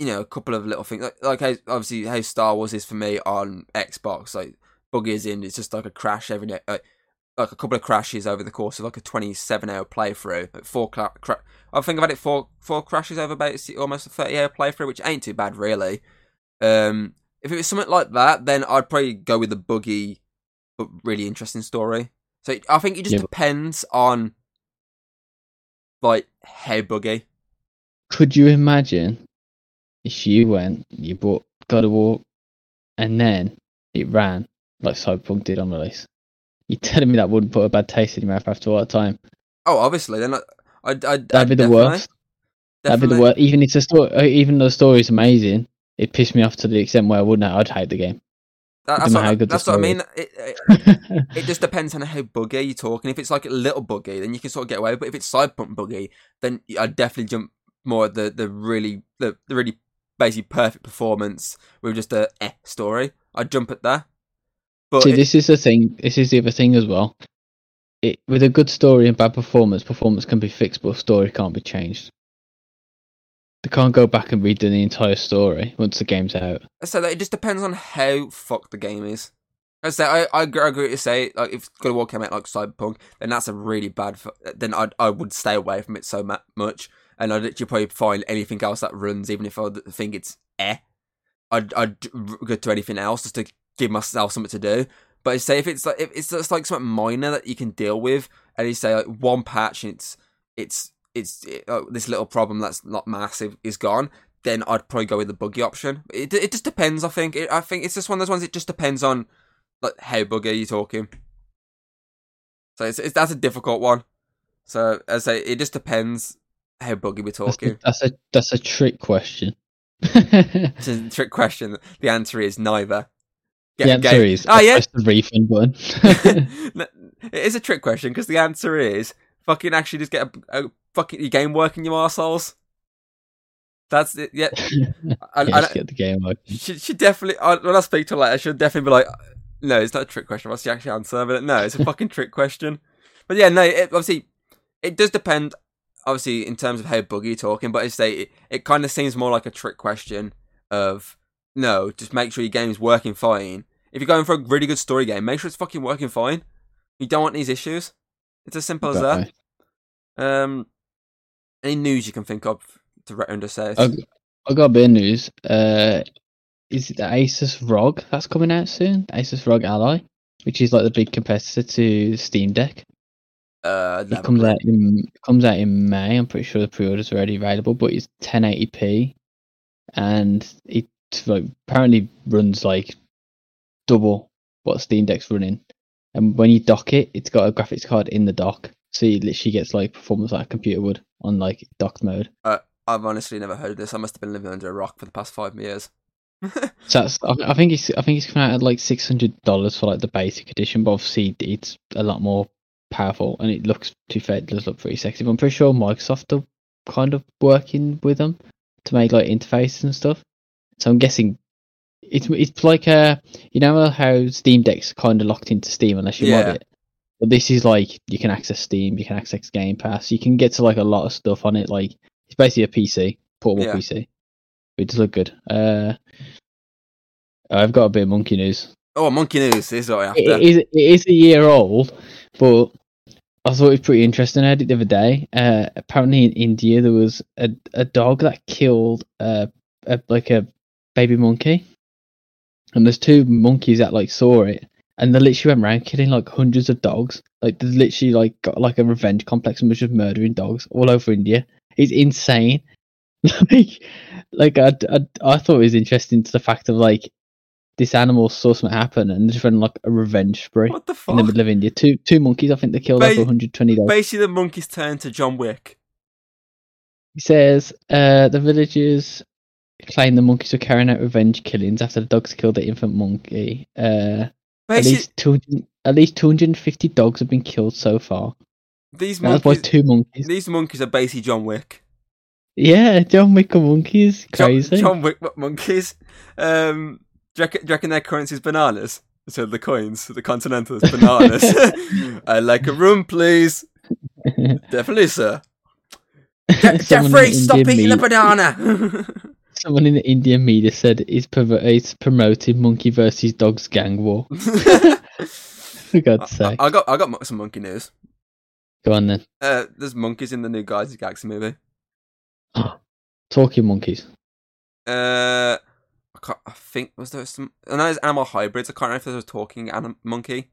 you know, a couple of little things, like, like how, obviously how Star Wars is for me on Xbox, like buggy as in it's just like a crash every day. Like, like a couple of crashes over the course of like a twenty-seven hour playthrough. Like four cra- cra- I think I've had it four four crashes over about almost a thirty hour playthrough, which ain't too bad really. Um, if it was something like that, then I'd probably go with the buggy but really interesting story. So it, I think it just yeah, depends on like how buggy. Could you imagine if you went, you bought God of War, and then it ran like Cyberpunk did on release? You're telling me that wouldn't put a bad taste in your mouth after all that time? Oh, obviously. Then I, I, I, That'd I, be the definitely. worst. Definitely. That'd be the worst. Even if the story, even though the story is amazing, it pissed me off to the extent where I wouldn't. I'd hate the game. That, that's what, that's what I mean. It, it, it just depends on how buggy you're talking. If it's like a little buggy, then you can sort of get away. But if it's Cyberpunk buggy, then I'd definitely jump more at the the really the, the really basically perfect performance with just a eh story. I'd jump at that. But See, it, this is the thing. This is the other thing as well. It, with a good story and bad performance, performance can be fixed, but story can't be changed. They can't go back and redo the entire story once the game's out. So that it just depends on how fucked the game is. I say I, I agree to say like if God of War came out like Cyberpunk, then that's a really bad. Then I I would stay away from it so ma- much, and I'd literally probably find anything else that runs, even if I think it's eh. I'd I'd go to anything else just to give myself something to do. But I say if it's like if it's just like something minor that you can deal with, and you say like one patch, and it's it's it's it, oh, this little problem that's not massive is gone, then I'd probably go with the buggy option. It it just depends. I think it, I think it's just one of those ones. It just depends on like how buggy you're talking. So it's, it's that's a difficult one. So as I say, it just depends how buggy we're talking. That's a that's a, that's a trick question. It's a trick question. The answer is neither. Get the answer game. is oh, yeah. Press the refund button. It is a trick question because the answer is fucking actually just get a, a fucking your game working, you arseholes. That's it. Yeah, I, yeah I, just I, get the game working. She, she definitely. I, when I speak to her later, she'll definitely be like, "No, it's not a trick question. What's the actual answer?" But no, it's a fucking trick question. But yeah, no. It, obviously, it does depend. Obviously, in terms of how buggy you're talking, but I say it, it kind of seems more like a trick question of. No, just make sure your game's working fine. If you're going for a really good story game, make sure it's fucking working fine. You don't want these issues. It's as simple as that. Um, any news you can think of to recommend? I've, I've got a bit of news. Uh, is it the Asus R O G that's coming out soon? Asus R O G Ally, which is like the big competitor to Steam Deck. Uh, it comes out, in, comes out in May. I'm pretty sure the pre-orders are already available, but it's ten eighty p. And it Like, apparently runs like double what Steam Deck's running, and when you dock it, it's got a graphics card in the dock, so it literally gets like performance like a computer would on like docked mode. Uh, I've honestly never heard of this. I must have been living under a rock for the past five years. So that's, I think it's I think it's coming out at like six hundred dollars for like the basic edition, but obviously it's a lot more powerful, and it looks too fair. It does look pretty sexy. But I'm pretty sure Microsoft are kind of working with them to make like interfaces and stuff. So I'm guessing it's it's like a, you know how Steam Deck's kind of locked into Steam unless you yeah. mod it. But this is like, you can access Steam, you can access Game Pass, you can get to like a lot of stuff on it. Like, it's basically a P C, portable yeah. P C. But it does look good. Uh, I've got a bit of monkey news. Oh, monkey news is what I have to. It is, it is a year old, but I thought it was pretty interesting. I had it the other day. Uh, apparently in India, there was a, a dog that killed uh, a, like a baby monkey. And there's two monkeys that like saw it. And they literally went around killing like hundreds of dogs. Like they literally like got like a revenge complex and was just murdering dogs all over India. It's insane. like, like I, I, I thought it was interesting to the fact of like this animal saw something happen and just went like a revenge spree. What the fuck? In the middle of India, two two monkeys. I think they killed ba- over one hundred twenty dogs. Basically, the monkeys turned to John Wick. He says uh, the villagers claim the monkeys were carrying out revenge killings after the dogs killed the infant monkey. Uh, At least, at least two hundred fifty dogs have been killed so far. These monkeys, by two monkeys. These monkeys are basically John Wick. Yeah, John Wick are monkeys. Crazy. John, John Wick monkeys. Um, do, you reckon, do you reckon their currency is bananas? So the coins, the continental is bananas. I'd like a room, please. Definitely, sir. Je- Jeffrey, stop Indian eating meat. A banana. Someone in the Indian media said it's, perver- it's promoting monkey versus dogs gang war. For God's sake. I, I got I got some monkey news. Go on then. Uh, there's monkeys in the new Guardians of the Galaxy movie. Talking monkeys. Uh, I, can't, I think was there some. I know there's animal hybrids. I can't remember if there was a talking anim- monkey,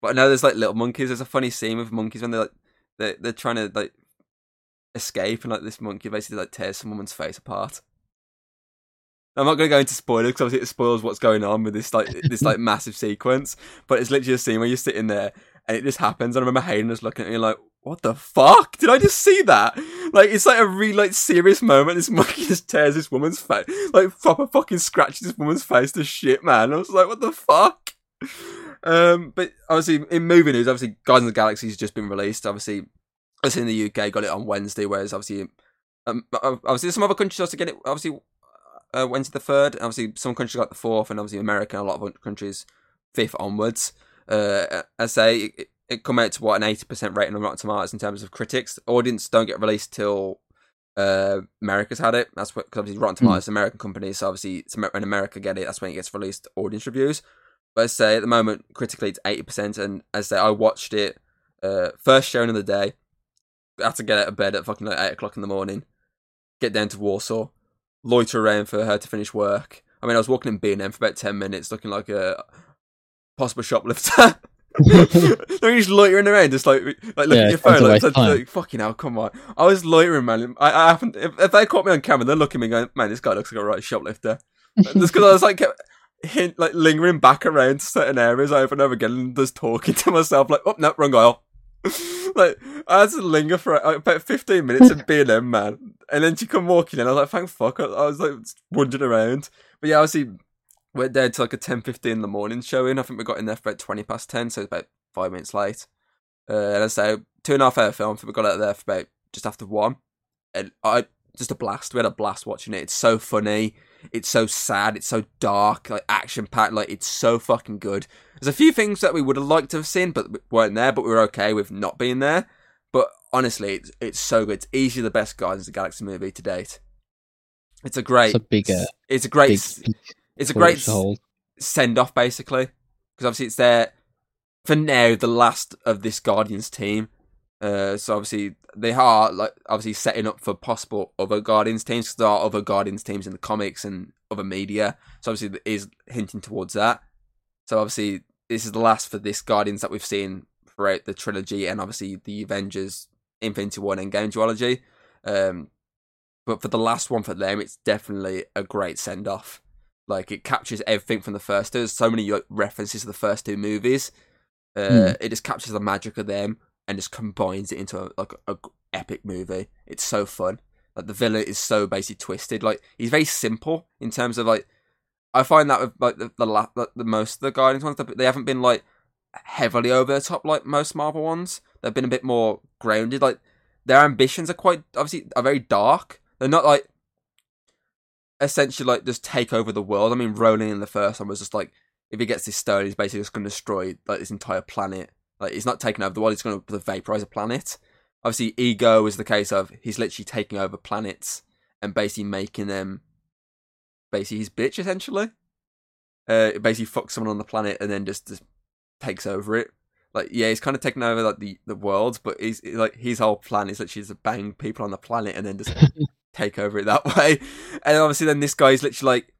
but I know there's like little monkeys. There's a funny scene with monkeys when they're like they they're trying to like escape and like this monkey basically like tears some woman's face apart. I'm not going to go into spoilers because obviously it spoils what's going on with this like this like massive sequence. But it's literally a scene where you're sitting there and it just happens. And I remember Hayden was looking at me like, "What the fuck? Did I just see that?" Like it's like a really like serious moment. This monkey just tears this woman's face, like proper fucking scratches this woman's face to shit, man. And I was like, "What the fuck?" Um, but obviously in movie news, obviously Guardians of the Galaxy has just been released. Obviously, it's in the U K, got it on Wednesday. Whereas obviously, um, obviously some other countries also get it. Obviously. Uh, Wednesday the third, obviously some countries got the fourth, and obviously America and a lot of countries fifth onwards. Uh, I say it, it come out to what an eighty percent rating on Rotten Tomatoes in terms of critics. Audience don't get released till uh, America's had it. That's what because obviously Rotten Tomatoes is mm. an American company, so obviously it's, when America get it, that's when it gets released. Audience reviews, but I say at the moment critically it's eighty percent, and as I say I watched it uh, first showing of the day. I had to get out of bed at fucking like eight o'clock in the morning, get down to Warsaw. Loiter around for her to finish work. I mean, I was walking in B and M for about ten minutes, looking like a possible shoplifter. No, you're just loitering around, just like like looking yeah, at your phone, like, like, like fucking hell, come on. I was loitering, man. I, I happened if, if they caught me on camera, they're looking at me going, "Man, this guy looks like a right shoplifter." Just because I was like kept hint, like lingering back around to certain areas over and over again, and just talking to myself, like, "Oh no, wrong aisle." Like I had to linger for like, about fifteen minutes at B and M, man, and then she come walking in. I was like, "Thank fuck!" I, I was like wandering around, but yeah, obviously went down to like a ten fifteen in the morning showing. I think we got in there for about twenty past ten, so it's about five minutes late. Uh, and I say two and a half hour film. I think we got out there for about just after one, and I just a blast. We had a blast watching it. It's so funny. It's so sad. It's so dark. Like action packed. Like it's so fucking good. There's a few things that we would have liked to have seen, but weren't there. But we were okay with not being there. But honestly, it's, it's so good. It's easily the best Guardians of the Galaxy movie to date. It's a great. It's a big. Uh, it's a great. Big, big it's a great send off, basically, because obviously it's there for now. The last of this Guardians team. Uh, so obviously they are like obviously setting up for possible other Guardians teams because there are other Guardians teams in the comics and other media. So obviously it is hinting towards that. So obviously this is the last for this Guardians that we've seen throughout the trilogy and obviously the Avengers Infinity War and Endgame duology. Um, but for the last one for them, it's definitely a great send off. Like it captures everything from the first two. There's so many references to the first two movies. Uh, mm. It just captures the magic of them. And just combines it into a, like a, a epic movie. It's so fun. Like the villain is so basically twisted. Like he's very simple in terms of like. I find that with like the the, la- the, the most of the Guardians ones, they haven't been like heavily over the top like most Marvel ones. They've been a bit more grounded. Like their ambitions are quite obviously are very dark. They're not like essentially like just take over the world. I mean, Ronan in the first one was just like if he gets this stone, he's basically just going to destroy like this entire planet. Like, he's not taking over the world, he's going to vaporize a planet. Obviously, Ego is the case of he's literally taking over planets and basically making them basically his bitch, essentially. Uh, it basically fucks someone on the planet and then just, just takes over it. Like, yeah, he's kind of taken over like the, the world, but he's like his whole plan is literally just bang people on the planet and then just take over it that way. And obviously, then this guy is literally like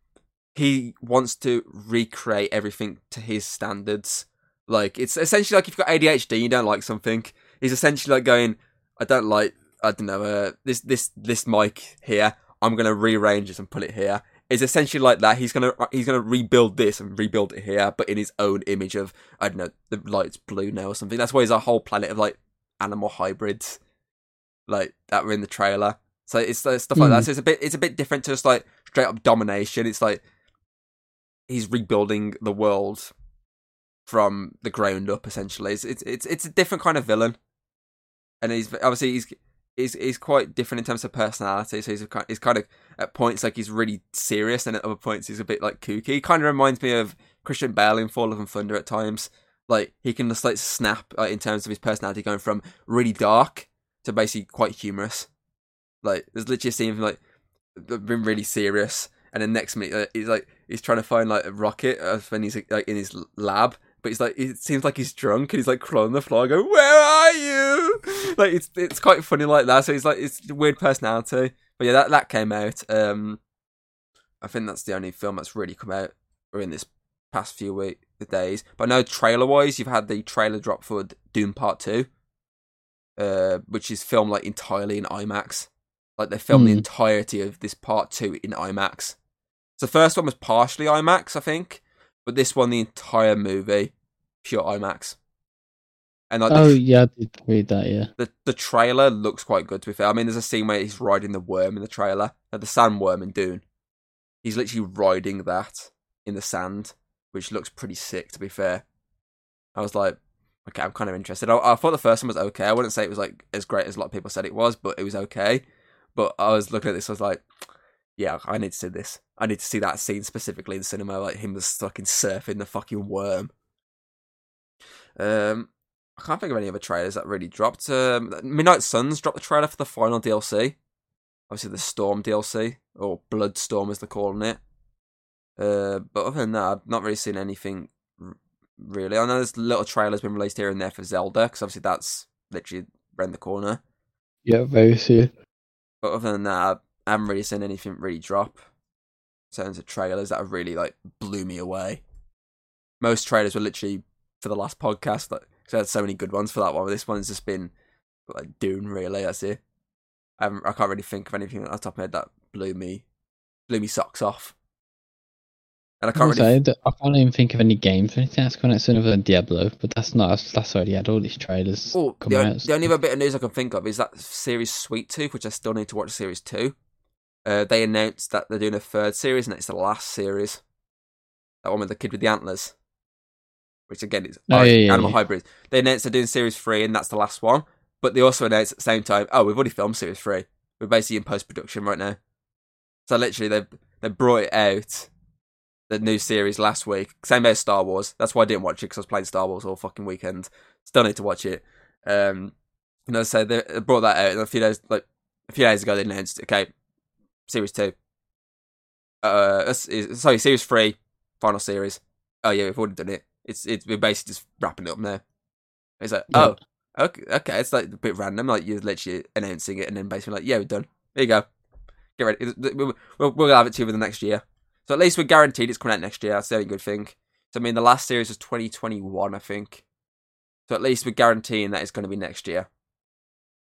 he wants to recreate everything to his standards. Like, it's essentially like if you've got A D H D and you don't like something, he's essentially like going, I don't like, I don't know, uh, this this this mic here. I'm gonna rearrange it and put it here. It's essentially like that. He's gonna he's gonna rebuild this and rebuild it here, but in his own image of, I don't know, the light's blue now or something. That's why he's a whole planet of like animal hybrids, like that were in the trailer. So it's uh, stuff like mm. that. So it's a bit it's a bit different to just like straight up domination. It's like he's rebuilding the world from the ground up. Essentially, it's it's it's, it's a different kind of villain, and he's obviously he's. Is is quite different in terms of personality. So he's, a, he's kind of at points like he's really serious, and at other points he's a bit like kooky. He kind of reminds me of Christian Bale in Fall of and Thunder at times. Like he can just like snap like, in terms of his personality, going from really dark to basically quite humorous. Like there's literally a scene of like been really serious, and then next minute uh, he's like he's trying to find like a rocket uh, when he's like in his lab. But he's like, it seems like he's drunk, and he's like crawling on the floor, going, "Where are you?" Like it's it's quite funny like that. So he's like, it's a weird personality. But yeah, that that came out. Um, I think that's the only film that's really come out in this past few week the days. But no, trailer wise, you've had the trailer drop for Dune Part Two, uh, which is filmed like entirely in IMAX. Like they filmed mm. the entirety of this Part Two in IMAX. So the first one was partially IMAX, I think. But this one, the entire movie, pure IMAX. And like, oh the, yeah, I did read that. Yeah, the the trailer looks quite good. To be fair, I mean, there's a scene where he's riding the worm in the trailer, like the sandworm in Dune. He's literally riding that in the sand, which looks pretty sick. To be fair, I was like, okay, I'm kind of interested. I, I thought the first one was okay. I wouldn't say it was like as great as a lot of people said it was, but it was okay. But I was looking at this, I was like, yeah, I need to see this. I need to see that scene specifically in cinema, like him was fucking surfing the fucking worm. Um, I can't think of any other trailers that really dropped. Um, Midnight Suns dropped the trailer for the final D L C. Obviously the Storm D L C, or Bloodstorm as they're calling it. Uh, but other than that, I've not really seen anything r- really. I know there's little trailers been released here and there for Zelda, because obviously that's literally around the corner. Yeah, very soon. But other than that, I haven't really seen anything really drop. In terms of trailers that have really like blew me away. Most trailers were literally for the last podcast, like, because I had so many good ones for that one. But this one's just been like Dune, really. That's it. I haven't, I can't really think of anything on the top of my head that blew me, blew me socks off. And I can't also, really. I can't even think of any games or anything that's coming out sooner than Diablo, but that's not. That's already had all these trailers. Well, the, on, the only other bit of news I can think of is that series Sweet Tooth, which I still need to watch. Series two. Uh, they announced that they're doing a third series, and it's the last series. That one with the kid with the antlers, which again is oh, yeah, yeah, animal yeah. hybrids. They announced they're doing series three, and that's the last one. But they also announced at the same time, oh, we've already filmed series three. We're basically in post production right now. So literally, they they brought it out, the new series last week. Same day as Star Wars. That's why I didn't watch it, because I was playing Star Wars all fucking weekend. Still need to watch it. Um, and as I said, they brought that out, and a few days like a few days ago, they announced, okay. Series two. Uh, sorry, series three, final series. Oh yeah, we've already done it. It's it's we're basically just wrapping it up now. It's like yeah. oh okay okay. It's like a bit random. Like you're literally announcing it and then basically like yeah we're done. There you go. Get ready. We'll we'll, we'll have it to you within the next year. So at least we're guaranteed it's coming out next year. That's the only good thing. So I mean the last series was twenty twenty-one I think. So at least we're guaranteeing that it's going to be next year.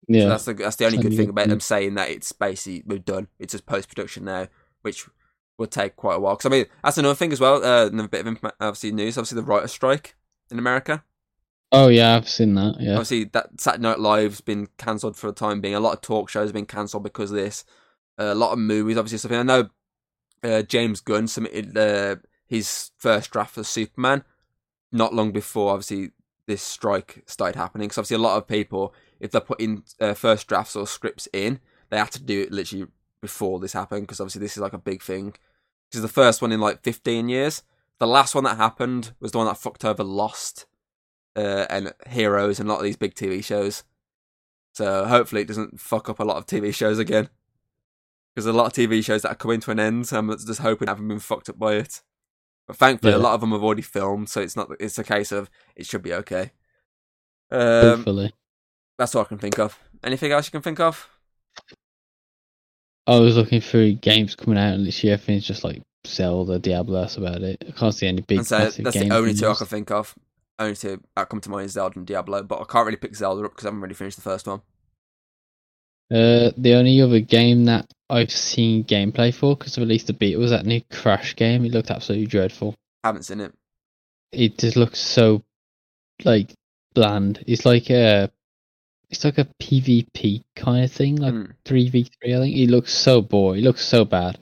Yeah, so that's the that's the only good thing about them saying that it's basically we're done. It's just post production now, which will take quite a while. Because I mean, that's another thing as well. Uh, another bit of obviously news. Obviously, the writer's strike in America. Oh yeah, I've seen that. Yeah, obviously that Saturday Night Live's been cancelled for the time being. A lot of talk shows have been cancelled because of this. Uh, a lot of movies, obviously. Something I know. Uh, James Gunn submitted uh, his first draft for Superman not long before obviously this strike started happening. Because obviously a lot of people. If they're putting uh, first drafts or scripts in, they had to do it literally before this happened, because obviously this is like a big thing. This is the first one in like fifteen years. The last one that happened was the one that fucked over Lost. uh, and Heroes and a lot of these big T V shows. So hopefully it doesn't fuck up a lot of T V shows again. Because a lot of T V shows that are coming to an end, so I'm just hoping I haven't been fucked up by it. But thankfully, yeah. a lot of them have already filmed, so it's not. It's a case of it should be okay. Um, hopefully, that's all I can think of. Anything else you can think of? I was looking through games coming out this year. Things just like Zelda, Diablo. That's about it. I can't see any big. So that's the only two I can think of. Only two that come to mind is Zelda and Diablo. But I can't really pick Zelda up because I haven't really finished the first one. Uh, the only other game that I've seen gameplay for, because I released the beta, was that new Crash game. It looked absolutely dreadful. I haven't seen it. It just looks so, like, bland. It's like a, it's like a PvP kind of thing, like mm. three v three, I think. It looks so boring. It looks so bad.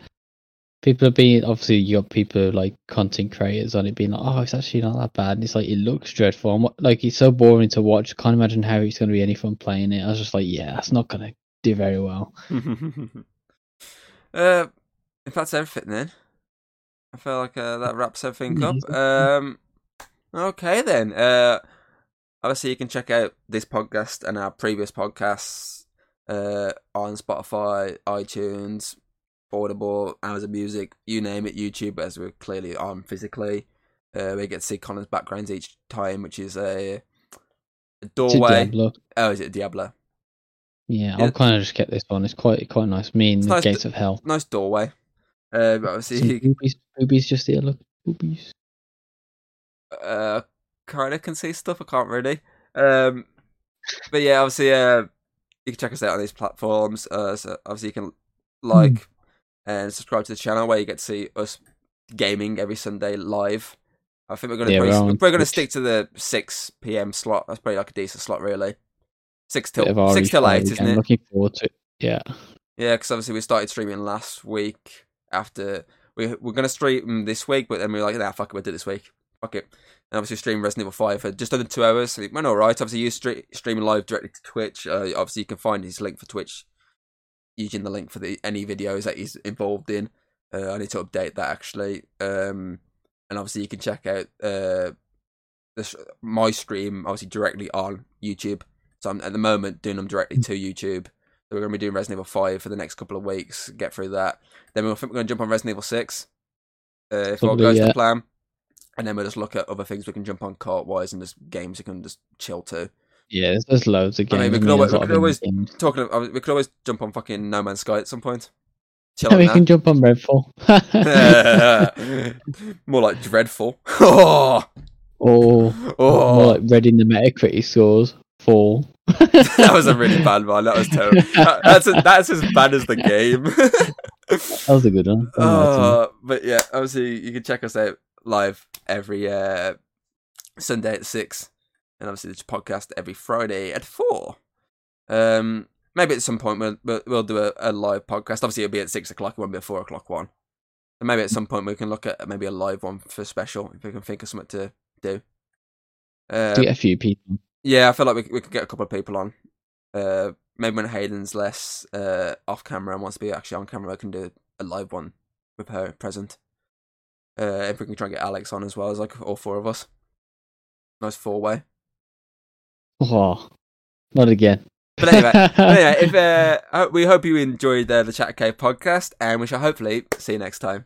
People are being, obviously, you got people, like, content creators on it being like, oh, it's actually not that bad. And it's like, it looks dreadful. And what, like, it's so boring to watch. I can't imagine how it's going to be any fun playing it. I was just like, yeah, that's not going to do very well. Uh, if that's everything, then I feel like uh, that wraps everything up. Um, okay, then. Uh, obviously, you can check out this podcast and our previous podcasts uh, on Spotify, iTunes, Audible, Amazon Music, you name it, YouTube, as we're clearly on physically. Uh, we get to see Connor's backgrounds each time, which is a, a doorway. It's a oh, is it Diablo? Yeah, yeah, I've kind of just kept this one. It's quite quite nice. Me and the nice, Gates of Hell. Nice doorway. Uh, but obviously, boobies, boobies just here. Look, boobies. Uh, kind of can see stuff. I can't really. Um, but yeah, obviously, uh, you can check us out on these platforms. Uh, so obviously, you can like mm. and subscribe to the channel where you get to see us gaming every Sunday live. I think we're gonna yeah, probably, we're, we're gonna stick to the six p.m. slot. That's probably like a decent slot, really. Six till six till eight, isn't it? I'm looking forward to it. Yeah, yeah. Because obviously we started streaming last week. After we we're gonna stream this week, but then we were like, nah, fuck it, we'll do it this week. Fuck it. And obviously streamed Resident Evil Five for just under two hours. So it went all right. Obviously you stre- stream live directly to Twitch. Uh, obviously you can find his link for Twitch using the link for the any videos that he's involved in. Uh, I need to update that actually. Um, and obviously you can check out uh this, my stream obviously directly on YouTube. So I'm at the moment doing them directly to YouTube. So we're going to be doing Resident Evil five for the next couple of weeks. Get through that. Then we'll think we're going to jump on Resident Evil six. Uh, if Probably, all goes yeah. to plan. And then we'll just look at other things we can jump on cart-wise and just games we can just chill to. Yeah, there's, there's loads of games. I mean, we could always, we could always, talking of, we could always jump on fucking No Man's Sky at some point. Chill yeah, on we that. can jump on Redfall. More like Dreadful. oh, oh. More like Red in the Metacritic scores. Fall. That was a really bad one. That was terrible. That, that's a, that's as bad as the game. That was a good one. Uh, but yeah, obviously you can check us out live every uh, Sunday at six, and obviously this podcast every Friday at four. Um, maybe at some point we'll we'll do a, a live podcast. Obviously it'll be at six o'clock. It won't be a four o'clock one. And maybe at some point we can look at maybe a live one for special if we can think of something to do. Um, get a few people. Yeah, I feel like we we could get a couple of people on. Uh, maybe when Hayden's less uh, off camera and wants to be actually on camera, I can do a live one with her present. Uh, if we can try and get Alex on as well as like all four of us. Nice four way. Oh, not again. But anyway, but anyway if, uh, we hope you enjoyed uh, the Chatter Cave podcast, and we shall hopefully see you next time.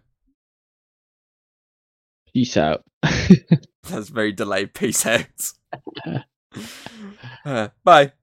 Peace out. That's very delayed. Peace out. Uh, bye.